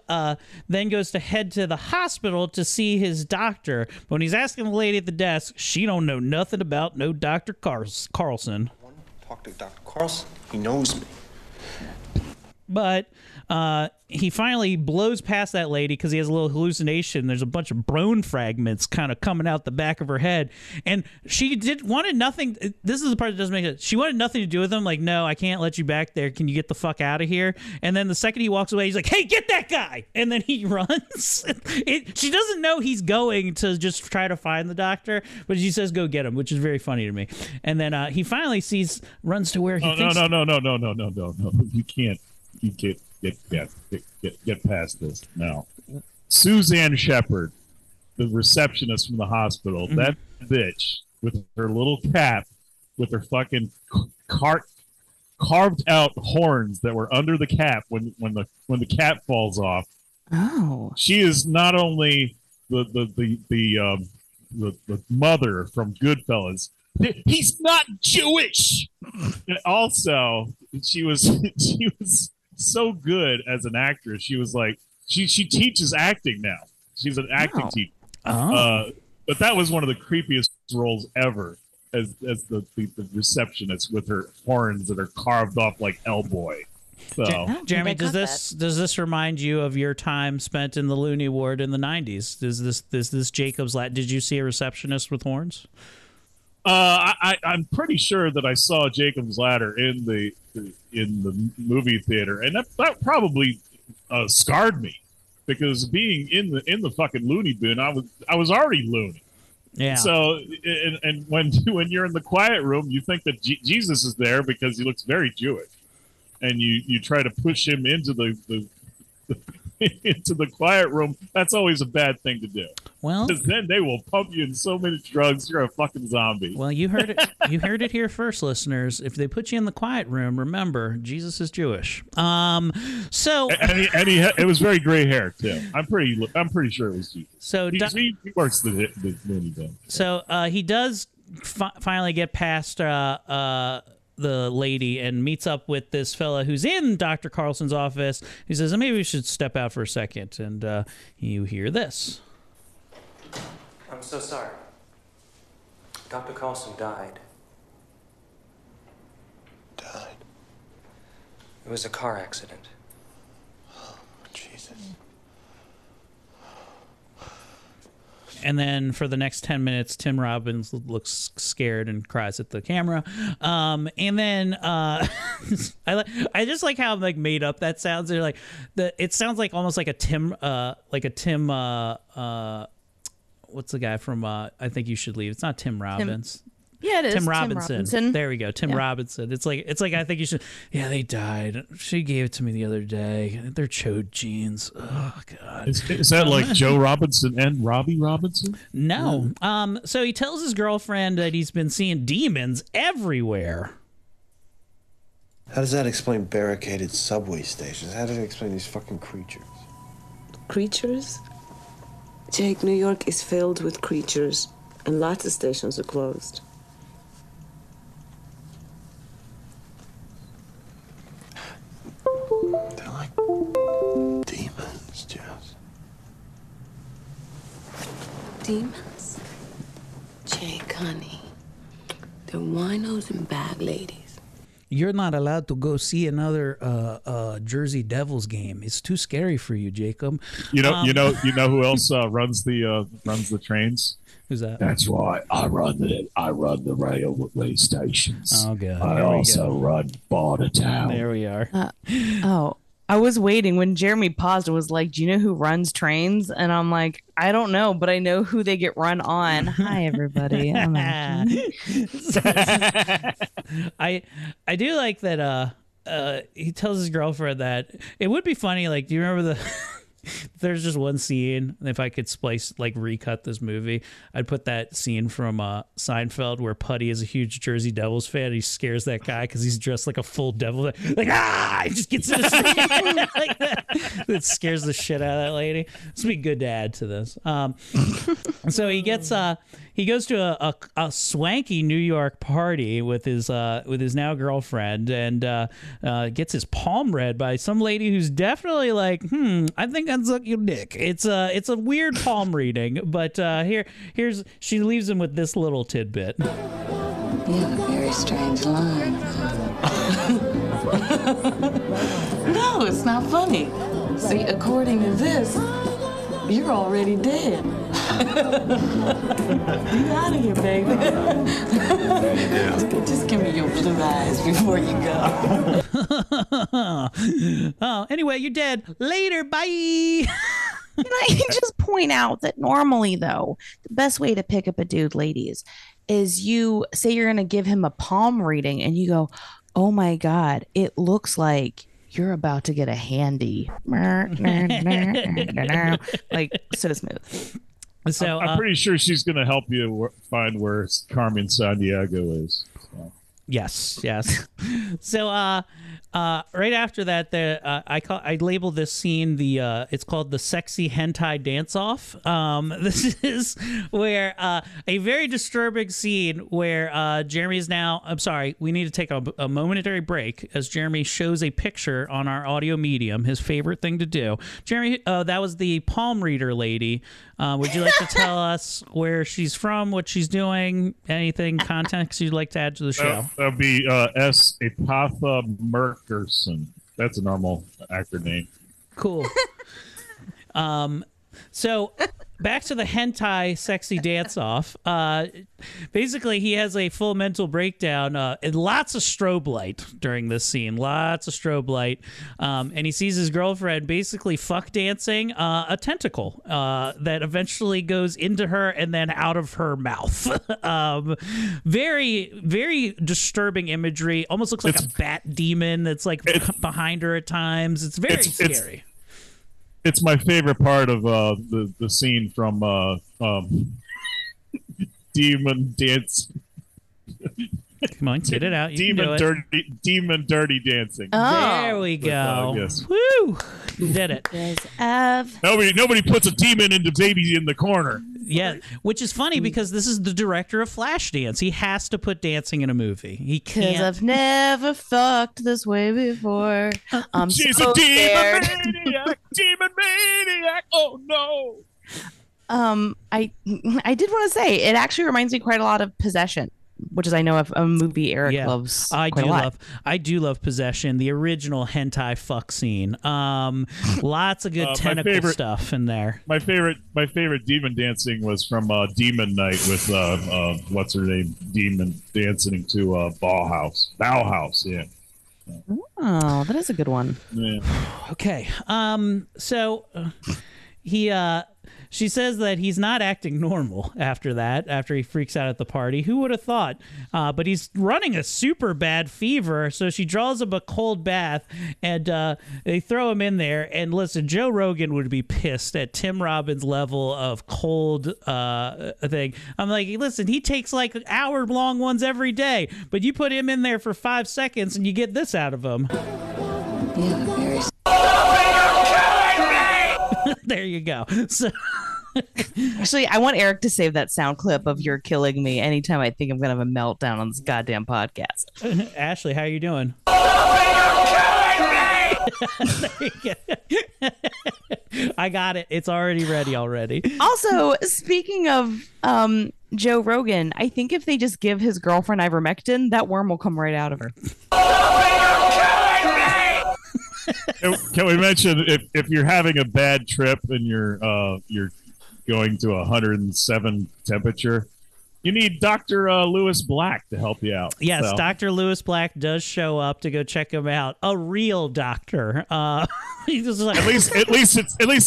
then goes to head to the hospital to see his doctor. But when he's asking the lady at the desk, she don't know nothing about no Dr. Carlson. I want to talk to Dr. Carlson. He knows me. But he finally blows past that lady because he has a little hallucination. There's a bunch of bone fragments kind of coming out the back of her head. And she wanted nothing. This is the part that doesn't make sense. She wanted nothing to do with him. Like, no, I can't let you back there. Can you get the fuck out of here? And then the second he walks away, he's like, hey, get that guy. And then he runs. She doesn't know he's going to just try to find the doctor. But she says, go get him, which is very funny to me. And then he finally runs to where he thinks. No. You can't. You get past this now. Suzanne Shepherd, the receptionist from the hospital, mm-hmm. that bitch with her little cap, with her fucking carved out horns that were under the cap when the cap falls off. Oh, she is not only the mother from Goodfellas. He's not Jewish. And also, she was so good as an actress. She was like, she teaches acting now. She's an acting teacher. Oh. But that was one of the creepiest roles ever as the receptionist with her horns that are carved off like Hellboy. So, Jeremy, does this remind you of your time spent in the Looney Ward in the 90s? Does this Jacob's Ladder? Did you see a receptionist with horns? I'm pretty sure that I saw Jacob's Ladder in the movie theater, and that probably scarred me because being in the fucking loony bin, I was already loony. Yeah. So and when you're in the quiet room, you think that Jesus is there because he looks very Jewish, and you try to push him into the quiet room. That's always a bad thing to do. Well, because then they will pump you in so many drugs, you're a fucking zombie. Well, you heard it. You heard it here first, listeners. If they put you in the quiet room, remember Jesus is Jewish. So it was very gray hair too. I'm pretty sure it was Jesus. So he works the so he does finally get past. The lady and meets up with this fella who's in Dr. Carlson's office. He says, maybe we should step out for a second. And you hear this. I'm so sorry. Dr. Carlson died. Died? It was a car accident. Oh, Jesus. And then for the next 10 minutes, Tim Robbins looks scared and cries at the camera. And then I just like how I'm like made up that sounds. They're like it sounds like almost like a Tim what's the guy from I Think You Should Leave? It's not Tim Robbins. Yeah, it is. Tim Robinson. There we go. Tim Robinson. It's like I Think You Should. Yeah, they died. She gave it to me the other day. They're chode jeans. Oh God. Is that like Joe Robinson and Robbie Robinson? No. So he tells his girlfriend that he's been seeing demons everywhere. How does that explain barricaded subway stations? How does it explain these fucking creatures? Creatures? Jake, New York is filled with creatures. and lots of stations are closed. They're like demons, Jess. Demons? Jake, honey, they're winos and bad ladies. You're not allowed to go see another Jersey Devils game. It's too scary for you, Jacob. You know who else runs the trains? Who's that? That's right. I run the railway stations. Oh god. I also run Bartertown. There we are. I was waiting when Jeremy paused and was like, "Do you know who runs trains?" And I'm like, "I don't know, but I know who they get run on." Hi, everybody. I'm I do like that. He tells his girlfriend that it would be funny. Like, do you remember the? There's just one scene, and if I could recut this movie, I'd put that scene from Seinfeld where Putty is a huge Jersey Devils fan and he scares that guy because he's dressed like a full devil. Like, ah! He just gets in the street like that. It scares the shit out of that lady. This would be good to add to this. So he gets... He goes to a swanky New York party with his now girlfriend and gets his palm read by some lady who's definitely like, I think that's like your dick. It's a weird palm reading, but here's she leaves him with this little tidbit. You have a very strange line. No, it's not funny. See, according to this, you're already dead. Get out of here, baby. Just give me your blue eyes before you go. Anyway, you're dead. Later, bye. Can I just point out that normally, though, the best way to pick up a dude, ladies, is you say you're going to give him a palm reading and you go, oh, my God, it looks like you're about to get a handy. Like, so smooth. So, I'm pretty sure she's going to help you find where Carmen Sandiego is. So. Yes. So right after that, I labeled this scene it's called the sexy hentai dance off. This is where a very disturbing scene where Jeremy is now. I'm sorry, we need to take a momentary break as Jeremy shows a picture on our audio medium. His favorite thing to do. Jeremy, that was the palm reader lady. Would you like to tell us where she's from, what she's doing, anything, context you'd like to add to the show? That would be S. Epatha Merkerson. That's a normal actor name. Cool. So back to the hentai sexy dance-off. Basically, he has a full mental breakdown and lots of strobe light during this scene. Lots of strobe light. And he sees his girlfriend basically fuck dancing a tentacle that eventually goes into her and then out of her mouth. Very, very disturbing imagery. Almost looks like a bat demon that's behind her at times. It's very scary. It's my favorite part of the scene from Demon Dancing. Come on, get it out. Demon Dirty Dancing. Oh, there we go. Yes. Woo! Did it. Nobody puts a demon into baby in the corner. Yeah, which is funny because this is the director of Flashdance. He has to put dancing in a movie. He can't. Because I've never fucked this way before. She's so a demon scared. Maniac. Demon maniac. Oh no. I did want to say it actually reminds me quite a lot of Possession, which is a movie Eric loves. I do love Possession, the original hentai fuck scene. Lots of good tentacle stuff in there. My favorite demon dancing was from Demon Night with what's her name? Demon dancing to Bauhaus. Yeah. Oh, that is a good one. Yeah. Okay. So he. She says that he's not acting normal after that, after he freaks out at the party. Who would have thought? But he's running a super bad fever, so she draws him a cold bath, and they throw him in there. And listen, Joe Rogan would be pissed at Tim Robbins' level of cold thing. I'm like, listen, he takes hour-long ones every day, but you put him in there for 5 seconds, and you get this out of him. Yeah, there you go. So Actually, I want Eric to save that sound clip of you're killing me anytime I think I'm going to have a meltdown on this goddamn podcast. Ashley, how are you doing? I got it. It's already ready already. Also, speaking of Joe Rogan, I think if they just give his girlfriend ivermectin, that worm will come right out of her. Can we mention if you're having a bad trip and you're going to 107 temperature, you need Dr. Lewis Black to help you out. Yes, so. Dr. Lewis Black does show up to go check him out. A real doctor. He's just like, at least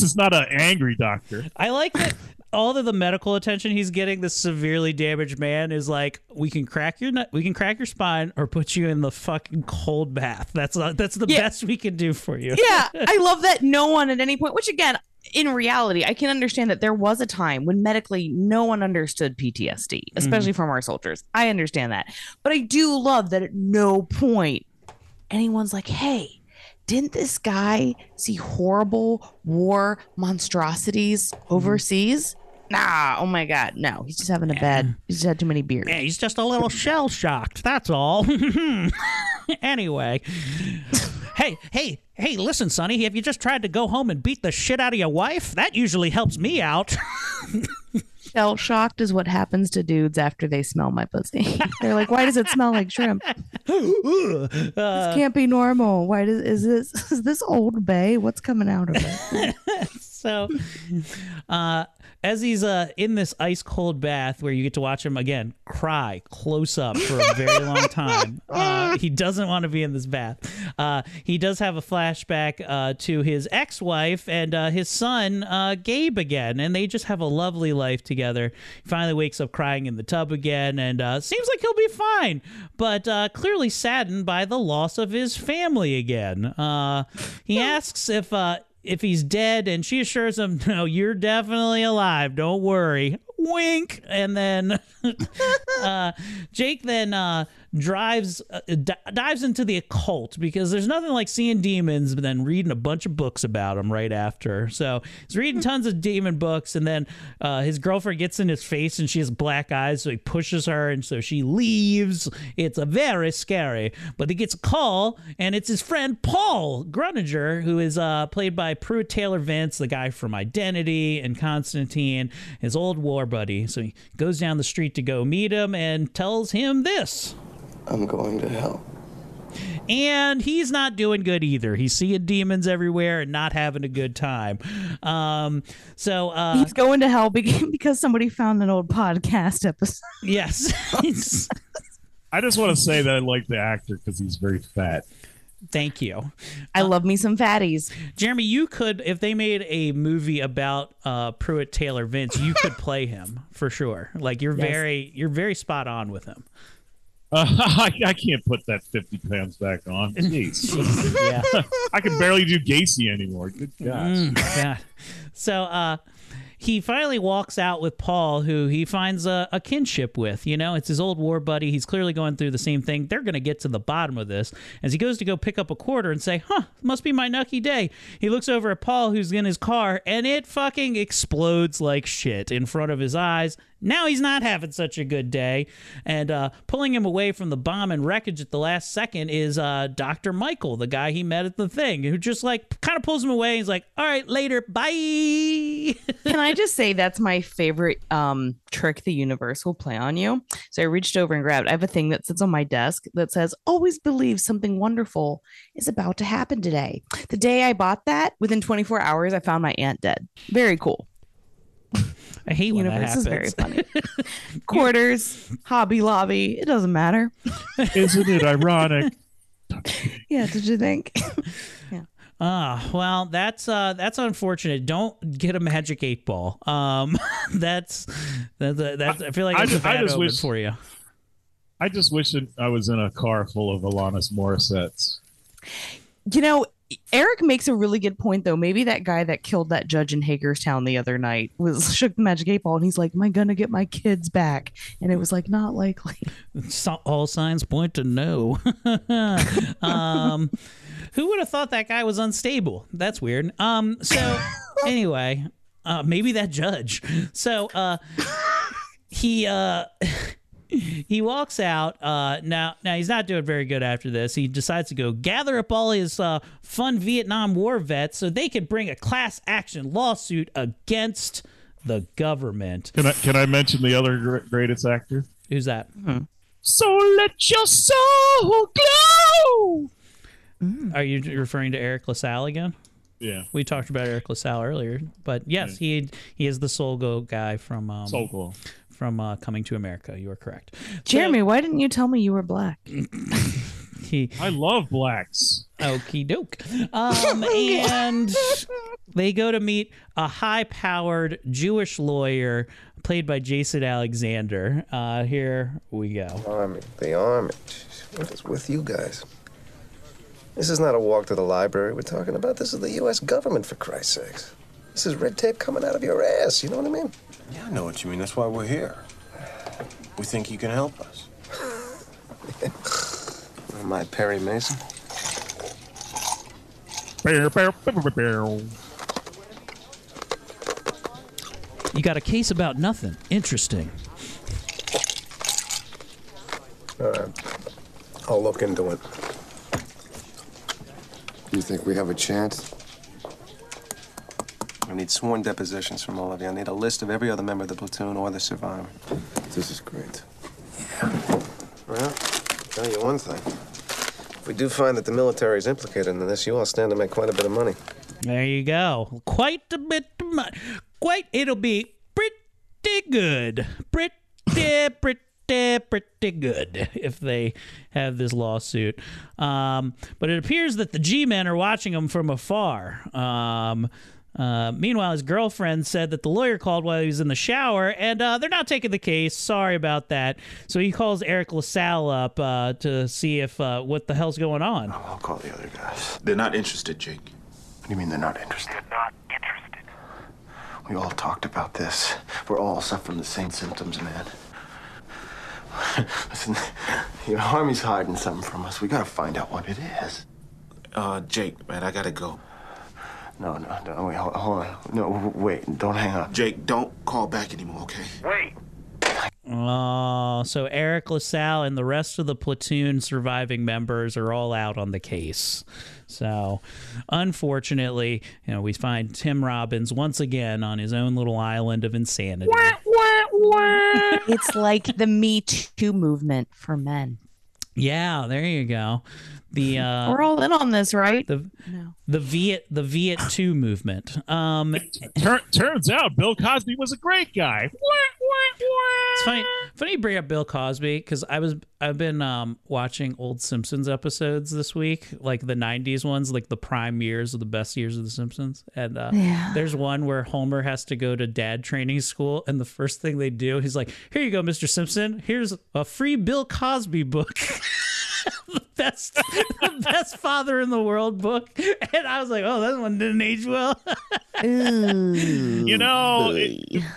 it's not an angry doctor. I like that. All of the medical attention he's getting, this severely damaged man is like, we can crack your spine, or put you in the fucking cold bath. That's the best we can do for you. Yeah, I love that. No one at any point, which again, in reality, I can understand that there was a time when medically no one understood PTSD, especially from our soldiers. I understand that, but I do love that at no point anyone's like, hey. Didn't this guy see horrible war monstrosities overseas? Nah, oh my God, no. He's just having a bad, he's just had too many beers. Yeah, he's just a little shell-shocked, that's all. Anyway. Hey, listen, Sonny, have you just tried to go home and beat the shit out of your wife? That usually helps me out. Shell-shocked is what happens to dudes after they smell my pussy. They're like, why does it smell like shrimp? This can't be normal. Why is this Old Bay? What's coming out of it? So as he's in this ice-cold bath where you get to watch him, again, cry close up for a very long time, he doesn't want to be in this bath. He does have a flashback to his ex-wife and his son, Gabe, again, and they just have a lovely life together. He finally wakes up crying in the tub again, and seems like he'll be fine, but clearly saddened by the loss of his family again. He asks if he's dead, and she assures him, no, you're definitely alive, don't worry, wink. And then Jake then dives into the occult, because there's nothing like seeing demons but then reading a bunch of books about them right after. So he's reading tons of demon books, and then his girlfriend gets in his face and she has black eyes, so he pushes her, and so she leaves. It's a very scary, but he gets a call, and it's his friend Paul Gruninger, who is played by Pruitt Taylor Vince, the guy from Identity and Constantine, his old war buddy. So he goes down the street to go meet him and tells him this. I'm going to hell. And he's not doing good either. He's seeing demons everywhere and not having a good time. So he's going to hell because somebody found an old podcast episode. Yes. I just want to say that I like the actor because he's very fat. Thank you. I love me some fatties. Jeremy, you could, if they made a movie about Pruitt Taylor Vince, you could play him for sure. Like you're very spot on with him. I can't put that 50 pounds back on. Jeez. Yeah. I can barely do Gacy anymore. Good gosh. Yeah. So he finally walks out with Paul, who he finds a kinship with. You know, it's his old war buddy. He's clearly going through the same thing. They're going to get to the bottom of this. As he goes to go pick up a quarter and say, must be my lucky day, he looks over at Paul, who's in his car, and it fucking explodes like shit in front of his eyes. Now he's not having such a good day, and pulling him away from the bomb and wreckage at the last second is Dr. Michael, the guy he met at the thing, who just like kind of pulls him away. He's like, all right, later, bye. Can I just say that's my favorite trick the universe will play on you? So I reached over and grabbed, I have a thing that sits on my desk that says, always believe something wonderful is about to happen today. The day I bought that, within 24 hours, I found my aunt dead. Very cool. I hate when that happens. This is very funny. Quarters, Hobby Lobby, it doesn't matter. Isn't it ironic? Yeah, did you think? Yeah. Well, that's unfortunate. Don't get a magic 8 ball. That's I feel like it's a bad omen for you. I just wish that I was in a car full of Alanis Morissettes. You know, Eric makes a really good point, though. Maybe that guy that killed that judge in Hagerstown the other night shook the magic 8 ball, and he's like, am I going to get my kids back? And it was like, not likely. All signs point to no. Who would have thought that guy was unstable? That's weird. So anyway, Maybe that judge. So he walks out. Now he's not doing very good after this. He decides to go gather up all his fun Vietnam War vets so they can bring a class action lawsuit against the government. Can I mention the other greatest actor? Who's that? Mm-hmm. So let your soul glow. Are you referring to Eric LaSalle again? Yeah. We talked about Eric LaSalle earlier, but yes, yeah. he is the Soul Glow guy from Soul Glow. From Coming to America. You are correct. Jeremy, why didn't you tell me you were black? I love blacks. Okie doke. And they go to meet a high-powered Jewish lawyer played by Jason Alexander. Here we go. The army. What is with you guys? This is not a walk to the library we're talking about. This is the U.S. government, for Christ's sakes. This is red tape coming out of your ass. You know what I mean? Yeah, I know what you mean. That's why we're here. We think you can help us. What am I, Perry Mason? You got a case about nothing. Interesting. All right. I'll look into it. You think we have a chance? I need sworn depositions from all of you. I need a list of every other member of the platoon or the survivor. This is great. Yeah. Well, I'll tell you one thing. If we do find that the military is implicated in this, you all stand to make quite a bit of money. There you go. Quite a bit of money. It'll be pretty good. Pretty good if they have this lawsuit. But it appears that the G-men are watching them from afar. Meanwhile, his girlfriend said that the lawyer called while he was in the shower, and they're not taking the case. Sorry about that. So he calls Eric LaSalle up to see if what the hell's going on. I'll call the other guys. They're not interested, Jake. What do you mean they're not interested? They're not interested. We all talked about this. We're all suffering the same symptoms, man. Listen, your army's hiding something from us. We gotta find out what it is. Jake, man, I gotta go. No, wait, hold on. No, wait, don't hang up. Jake, don't call back anymore, okay? Wait! Oh, so Eric LaSalle and the rest of the platoon surviving members are all out on the case. So, unfortunately, we find Tim Robbins once again on his own little island of insanity. It's like the Me Too movement for men. Yeah, there you go. We're all in on this, right? The Viet 2 movement. Turns out Bill Cosby was a great guy. It's funny you bring up Bill Cosby, because I've been watching old Simpsons episodes this week, like the 90s ones, like the prime years of the best years of the Simpsons. And there's one where Homer has to go to dad training school, and the first thing they do, he's like, "Here you go, Mr. Simpson. Here's a free Bill Cosby book." The best father in the world book. And I was like, oh, that one didn't age well.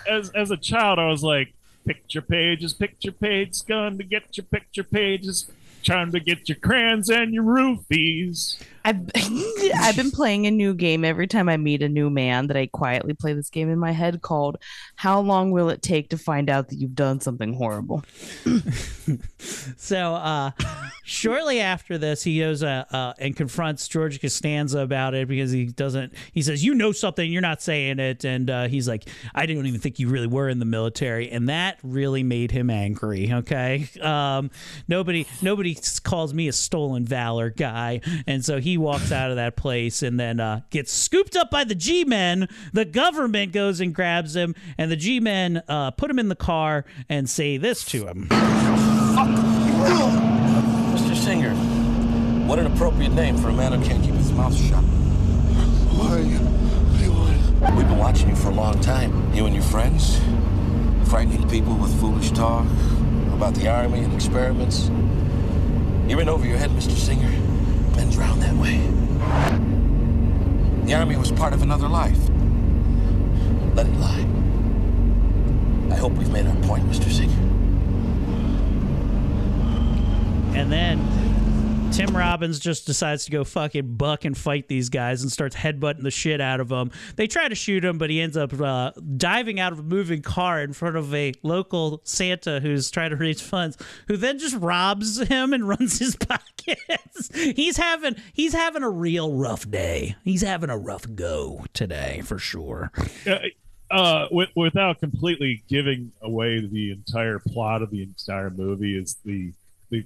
As a child, I was like, picture pages, gonna get your picture pages, trying to get your crayons and your roofies. I've been playing a new game every time I meet a new man that I quietly play this game in my head called How Long Will It Take to Find Out That You've Done Something Horrible? So shortly after this, he goes and confronts George Costanza about it, because he says, you know something, you're not saying it. And he's like, I don't even think you really were in the military. And that really made him angry. Okay. Nobody calls me a stolen valor guy. And so he walks out of that place and then gets scooped up by the G-men. The government goes and grabs him, and the G-men put him in the car and say this to him. Mr. Singer, what an appropriate name for a man who can't keep his mouth shut. Why are you? We've been watching you for a long time. You and your friends, frightening people with foolish talk about the army and experiments. You're in over your head, Mr. Singer. Bends round that way. The army was part of another life. Let it lie. I hope we've made our point, Mr. Singer. And then Tim Robbins just decides to go fucking buck and fight these guys and starts headbutting the shit out of them. They try to shoot him, but he ends up diving out of a moving car in front of a local Santa who's trying to raise funds, who then just robs him and runs his pockets. He's having a real rough day. He's having a rough go today for sure. Without completely giving away the entire plot of the entire movie, is the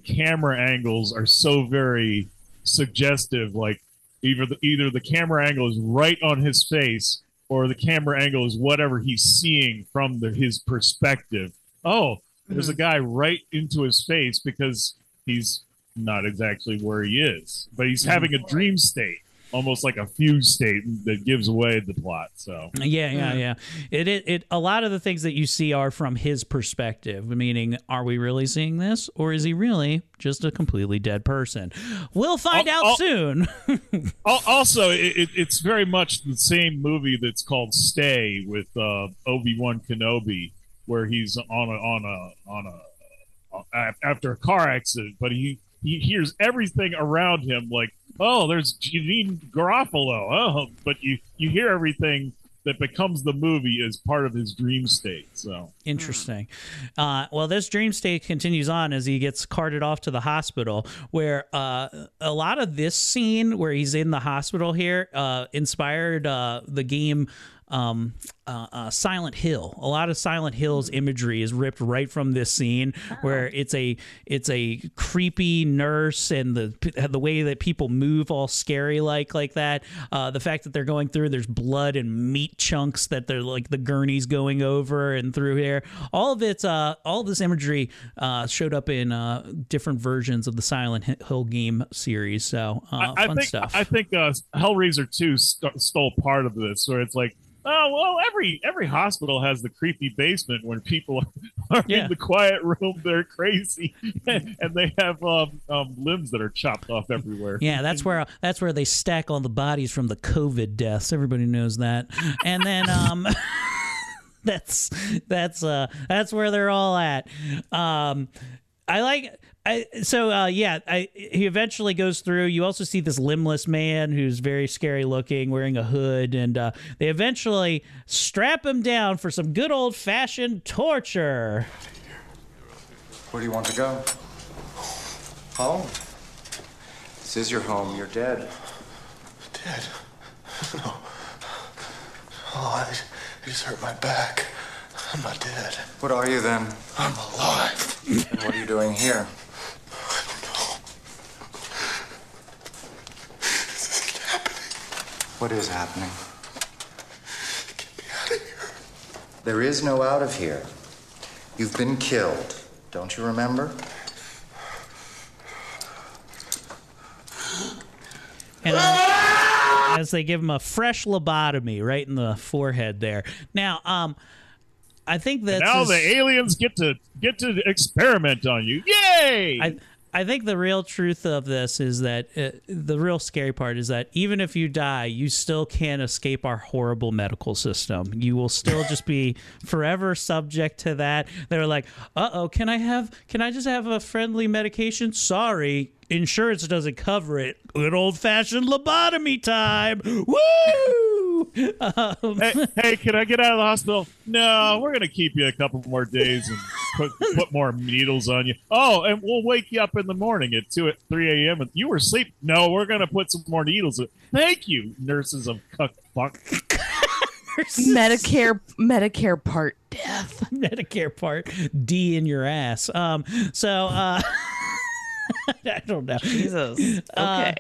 camera angles are so very suggestive. Like either the camera angle is right on his face, or the camera angle is whatever he's seeing from his perspective. Oh, there's a guy right into his face, because he's not exactly where he is, but he's having a dream state, almost like a fuse state that gives away the plot. So yeah. It a lot of the things that you see are from his perspective, meaning, are we really seeing this, or is he really just a completely dead person? We'll find out soon. Also, it's very much the same movie that's called Stay with Obi-Wan Kenobi, where he's after a car accident, but he hears everything around him, like, oh, there's Janine Garofalo. Oh, but you hear everything that becomes the movie as part of his dream state. So interesting. Well, this dream state continues on as he gets carted off to the hospital, where a lot of this scene where he's in the hospital here inspired the game Silent Hill. A lot of Silent Hill's imagery is ripped right from this scene, where it's a creepy nurse, and the way that people move, all scary like that. The fact that they're going through, there's blood and meat chunks that they're like the gurneys going over and through here. All of this imagery showed up in different versions of the Silent Hill game series. So fun stuff. I think Hellraiser 2 stole part of this, where it's like, oh, well, every hospital has the creepy basement when people are in the quiet room. They're crazy, and they have limbs that are chopped off everywhere. Yeah, that's where they stack all the bodies from the COVID deaths. Everybody knows that. And then that's where they're all at. He eventually goes through. You also see this limbless man who's very scary looking, wearing a hood, and they eventually strap him down for some good old-fashioned torture. Where do you want to go? Home. This is your home. You're dead. Dead? No. Oh, I just hurt my back. I'm not dead. What are you, then? I'm alive. And what are you doing here? What is happening? Get me out of here. There is no out of here. You've been killed. Don't you remember? And as they give him a fresh lobotomy right in the forehead there. Now, I think that now the aliens get to experiment on you. Yay! I think the real truth of this is that the real scary part is that even if you die, you still can't escape our horrible medical system. You will still just be forever subject to that. They were like, "Uh-oh, can I just have a friendly medication? Sorry, insurance doesn't cover it. Good old-fashioned lobotomy time. Woo!" Hey, can I get out of the hospital? No, we're going to keep you a couple more days and put more needles on you. Oh, and we'll wake you up in the morning at 3 a.m. You were asleep. No, we're going to put some more needles in. Thank you, nurses of fuck. Medicare part death. Medicare part D in your ass. I don't know. Jesus. Okay.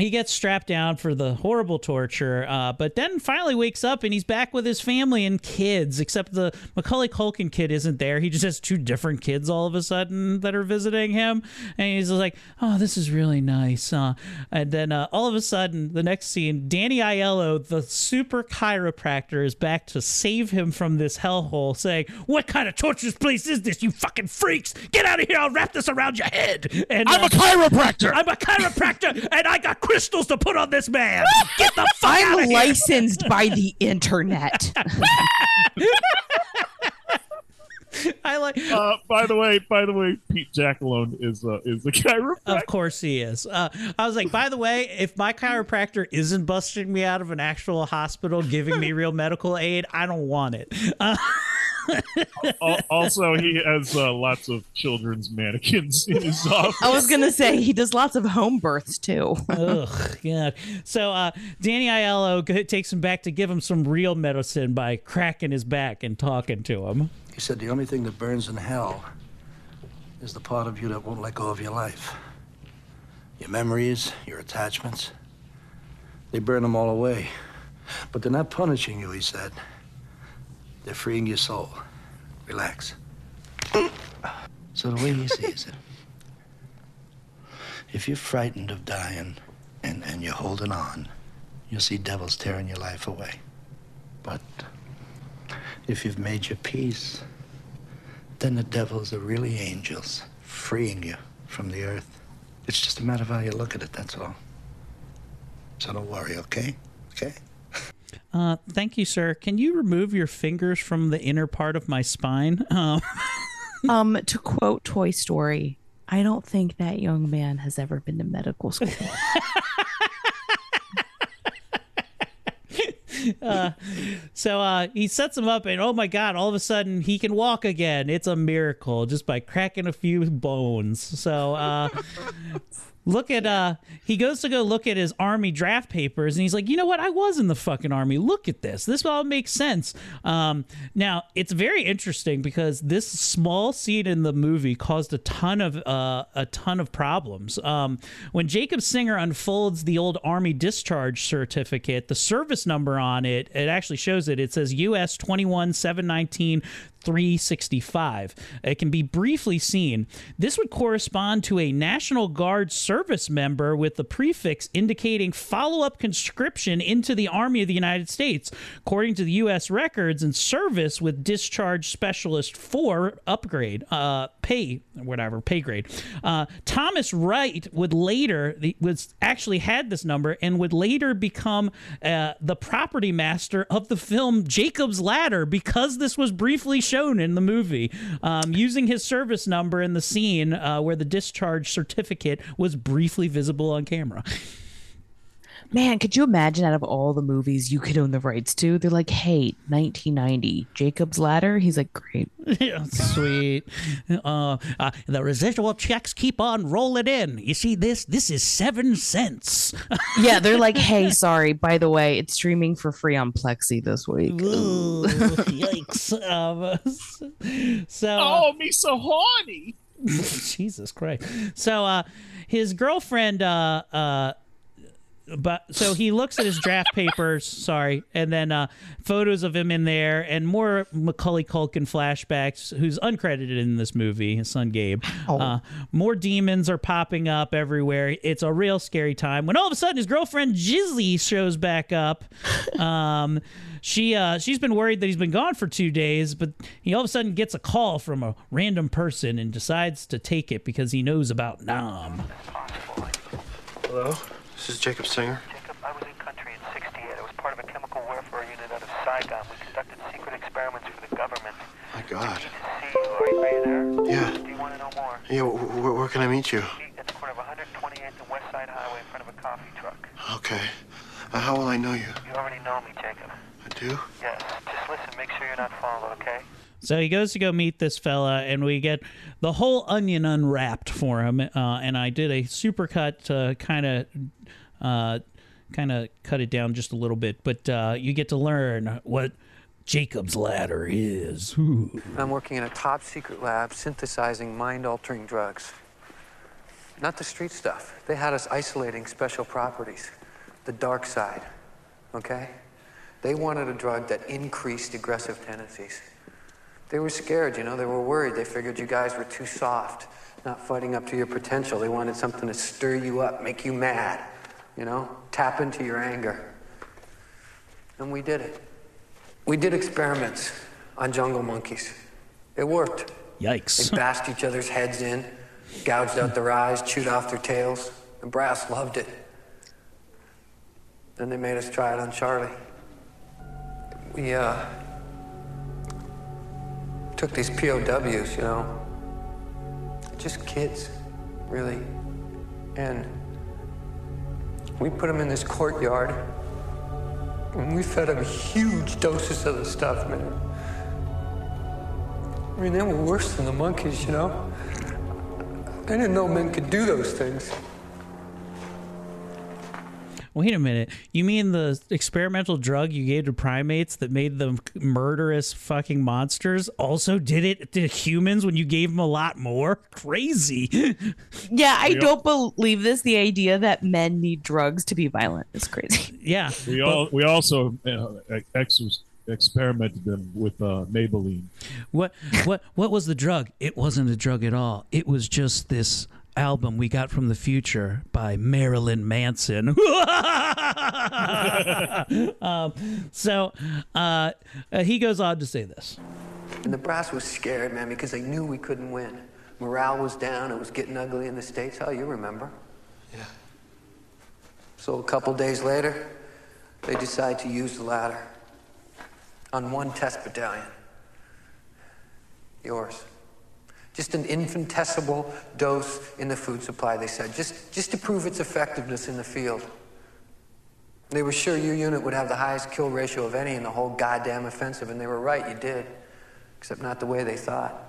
He gets strapped down for the horrible torture, but then finally wakes up and he's back with his family and kids, except the Macaulay Culkin kid isn't there. He just has two different kids all of a sudden that are visiting him. And he's just like, oh, this is really nice. And then all of a sudden, the next scene, Danny Aiello, the super chiropractor, is back to save him from this hellhole, saying, what kind of torturous place is this, you fucking freaks? Get out of here. I'll wrap this around your head. And I'm a chiropractor. I'm a chiropractor, and I got crystals to put on this man. Get the fuck out of here. Licensed by the internet. I like. By the way, Pete Jackalone is the chiropractor. Of course he is. I was like, by the way, if my chiropractor isn't busting me out of an actual hospital, giving me real medical aid, I don't want it. Also, he has lots of children's mannequins in his office. I was gonna say he does lots of home births too. Ugh, God. So Danny Aiello takes him back to give him some real medicine by cracking his back and talking to him. He said the only thing that burns in hell is the part of you that won't let go of your life. Your memories, your attachments, they burn them all away. But they're not punishing you, he said. They're freeing your soul. Relax. So the way he sees it, if you're frightened of dying and you're holding on, you'll see devils tearing your life away. But if you've made your peace, then the devils are really angels freeing you from the earth. It's just a matter of how you look at it, that's all. So don't worry, okay? Okay? Thank you, sir. Can you remove your fingers from the inner part of my spine? To quote Toy Story, I don't think that young man has ever been to medical school. So he sets him up and, oh my God, all of a sudden he can walk again. It's a miracle just by cracking a few bones. So look at he goes to go look at his army draft papers and he's like, you know what, I was in the fucking army. Look at this. This all makes sense. Now it's very interesting because this small scene in the movie caused a ton of problems. When Jacob Singer unfolds the old army discharge certificate, the service number on it, it actually shows it. It says US 21-719-365. It can be briefly seen. This would correspond to a National Guard service member with the prefix indicating follow-up conscription into the Army of the United States, according to the U.S. records and service with discharge specialist 4 upgrade, pay grade. Thomas Wright actually had this number and would later become the property master of the film Jacob's Ladder because this was briefly shown in the movie, using his service number in the scene where the discharge certificate was briefly visible on camera. Man, could you imagine out of all the movies you could own the rights to? They're like, hey, 1990, Jacob's Ladder? He's like, great. Yeah, sweet. The residual checks keep on rolling in. You see this? This is 7 cents. Yeah, they're like, hey, sorry, by the way, it's streaming for free on Plexi this week. Ooh, yikes. Oh, me so horny. Jesus Christ. So his girlfriend... So he looks at his draft papers, sorry, and then photos of him in there and more Macaulay Culkin flashbacks, who's uncredited in this movie, his son Gabe. Oh. More demons are popping up everywhere. It's a real scary time when all of a sudden his girlfriend Jizzy shows back up. She's been worried that he's been gone for 2 days, but he all of a sudden gets a call from a random person and decides to take it because he knows about Nam. Hello? This is Jacob Singer. Jacob, I was in country in 68. I was part of a chemical warfare unit out of Saigon. We conducted secret experiments for the government. My God. Are you there? Yeah. Do you want to know more? Yeah, where can I meet you? Meet at the corner of 128th and West Side Highway in front of a coffee truck. Okay. How will I know you? You already know me, Jacob. I do? Yes. Just listen, make sure you're not followed, okay? So he goes to go meet this fella, and we get the whole onion unwrapped for him. And I did a supercut to kind of cut it down just a little bit. But you get to learn what Jacob's Ladder is. Ooh. I'm working in a top-secret lab synthesizing mind-altering drugs. Not the street stuff. They had us isolating special properties. The dark side, okay? They wanted a drug that increased aggressive tendencies. They were scared, you know, they were worried. They figured you guys were too soft, not fighting up to your potential. They wanted something to stir you up, make you mad, you know, tap into your anger. And we did it. We did experiments on jungle monkeys. It worked. Yikes. They bashed each other's heads in, gouged out their eyes, chewed off their tails. The brass loved it. Then they made us try it on Charlie. We, took these POWs, you know, just kids, really. And we put them in this courtyard, and we fed them huge doses of the stuff, man. I mean, they were worse than the monkeys, you know? I didn't know men could do those things. Wait a minute. You mean the experimental drug you gave to primates that made them murderous fucking monsters also did it to humans when you gave them a lot more? Crazy. Yeah, I don't believe this. The idea that men need drugs to be violent is crazy. Yeah. We also experimented them with Maybelline. What was the drug? It wasn't a drug at all. It was just this album we got from the future by Marilyn Manson. He goes on to say this. And the brass was scared, man, because they knew we couldn't win. Morale was down. It was getting ugly in the States. Oh, you remember. Yeah. So a couple days later, they decide to use the ladder on one test battalion. Yours. Just an infinitesimal dose in the food supply, they said, just to prove its effectiveness in the field. They were sure your unit would have the highest kill ratio of any in the whole goddamn offensive, and they were right, you did. Except not the way they thought.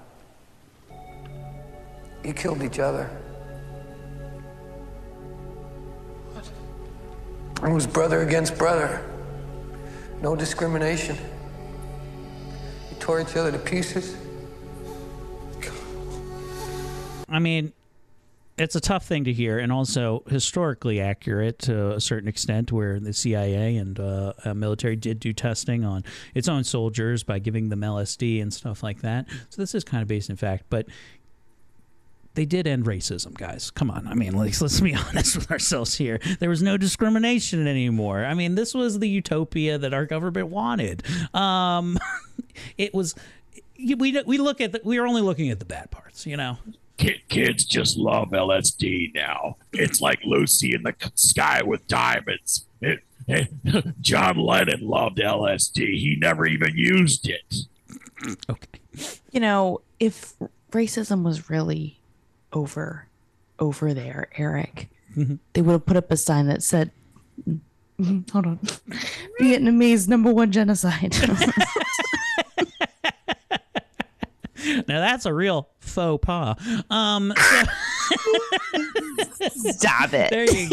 You killed each other. What? It was brother against brother. No discrimination. You tore each other to pieces. I mean, it's a tough thing to hear, and also historically accurate to a certain extent, where the CIA and military did do testing on its own soldiers by giving them LSD and stuff like that. So this is kind of based in fact, but they did end racism, guys. Come on. I mean, let's be honest with ourselves here. There was no discrimination anymore. I mean, this was the utopia that our government wanted. It was... We are only looking at the bad parts, you know. Kids just love LSD now. It's like Lucy in the Sky with Diamonds. John Lennon loved LSD. He never even used it. Okay. You know, if racism was really over there, Eric, mm-hmm. They would have put up a sign that said, "Hold on, Vietnamese #1 genocide." Now that's a real faux pas. Stop it. There you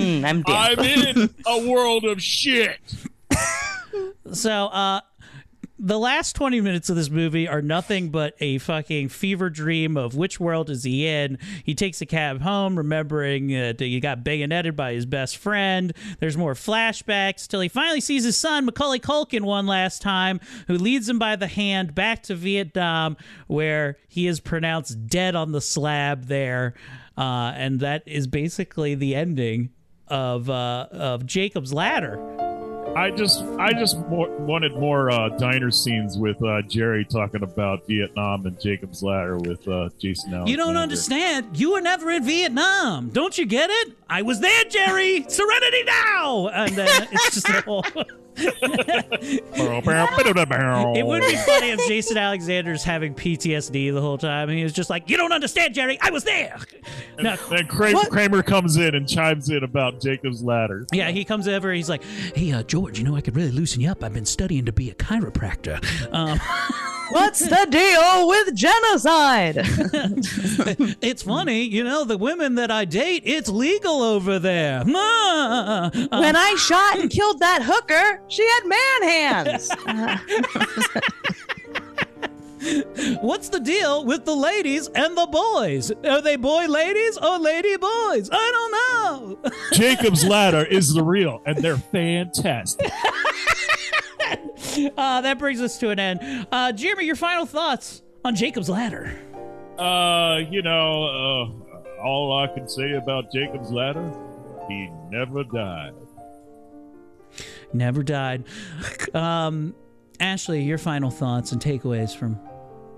go. I'm in a world of shit. So the last 20 minutes of this movie are nothing but a fucking fever dream of which world is he in. He takes a cab home, remembering that he got bayoneted by his best friend. There's more flashbacks till he finally sees his son, Macaulay Culkin, one last time, who leads him by the hand back to Vietnam, where he is pronounced dead on the slab there. And that is basically the ending of Jacob's Ladder. I just wanted more diner scenes with Jerry talking about Vietnam and Jacob's Ladder with Jason Alexander. You don't understand. You were never in Vietnam. Don't you get it? I was there, Jerry. Serenity now. And then it's just the whole... It would be funny if Jason Alexander's having PTSD the whole time and he was just like, "You don't understand, Jerry, I was there." And Kramer comes in and chimes in about Jacob's Ladder. Yeah, he comes over, he's like, "Hey, George, you know, I could really loosen you up. I've been studying to be a chiropractor." What's the deal with genocide? It's funny, you know, the women that I date, it's legal over there. When I shot and killed that hooker, she had man hands. What's the deal with the ladies and the boys? Are they boy ladies or lady boys? I don't know. Jacob's Ladder is the real, and they're fantastic. That brings us to an end. Jeremy, your final thoughts on Jacob's Ladder? All I can say about Jacob's Ladder, he never died. Never died. Ashley, your final thoughts and takeaways from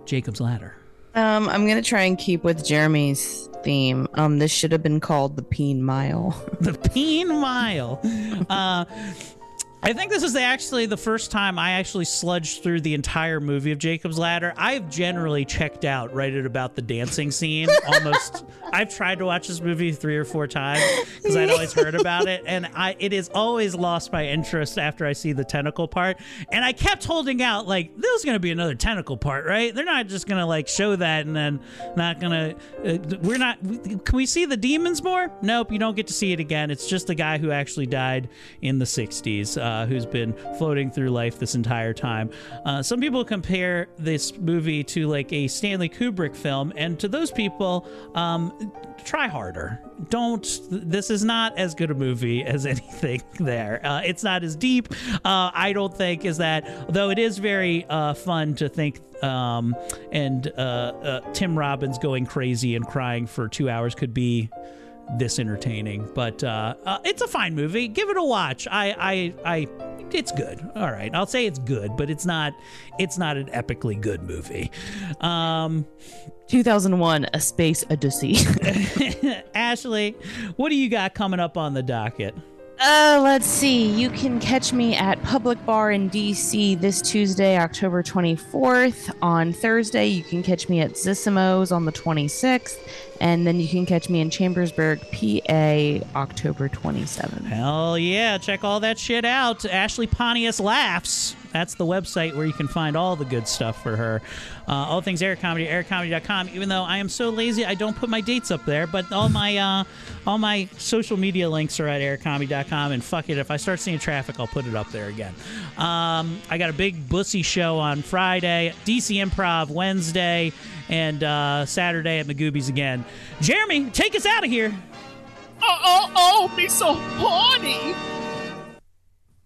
Jacob's Ladder? I'm going to try and keep with Jeremy's theme. This should have been called the Peen Mile. The Peen Mile. I think this is actually the first time I actually sludged through the entire movie of Jacob's Ladder. I've generally checked out right at about the dancing scene. Almost, I've tried to watch this movie 3 or 4 times because I'd always heard about it, and it has always lost my interest after I see the tentacle part. And I kept holding out, like, there's going to be another tentacle part, right? They're not just going to like show that and then not going to. We're not. Can we see the demons more? Nope, you don't get to see it again. It's just the guy who actually died in the '60s. Who's been floating through life this entire time. Some people compare this movie to like a Stanley Kubrick film, and to those people, try harder. This is not as good a movie as anything there. It's not as deep, I don't think, as that, though it is very fun to think Tim Robbins going crazy and crying for 2 hours could be this entertaining. But it's a fine movie. Give it a watch. It's good. All right, I'll say it's good, but it's not an epically good movie. 2001: A Space Odyssey. Ashley, what do you got coming up on the docket? Let's see. You can catch me at Public Bar in DC this Tuesday, October 24th. On Thursday, you can catch me at Zissimo's on the 26th. And then you can catch me in Chambersburg, PA, October 27th. Hell yeah. Check all that shit out. Ashley Pontius Laughs. That's the website where you can find all the good stuff for her. All things Eric Comedy, ericomedy.com, even though I am so lazy, I don't put my dates up there. But all my social media links are at ericomedy.com. And fuck it, if I start seeing traffic, I'll put it up there again. I got a big bussy show on Friday, DC Improv Wednesday, and Saturday at Magoobies again. Jeremy, take us out of here. Oh, me so horny.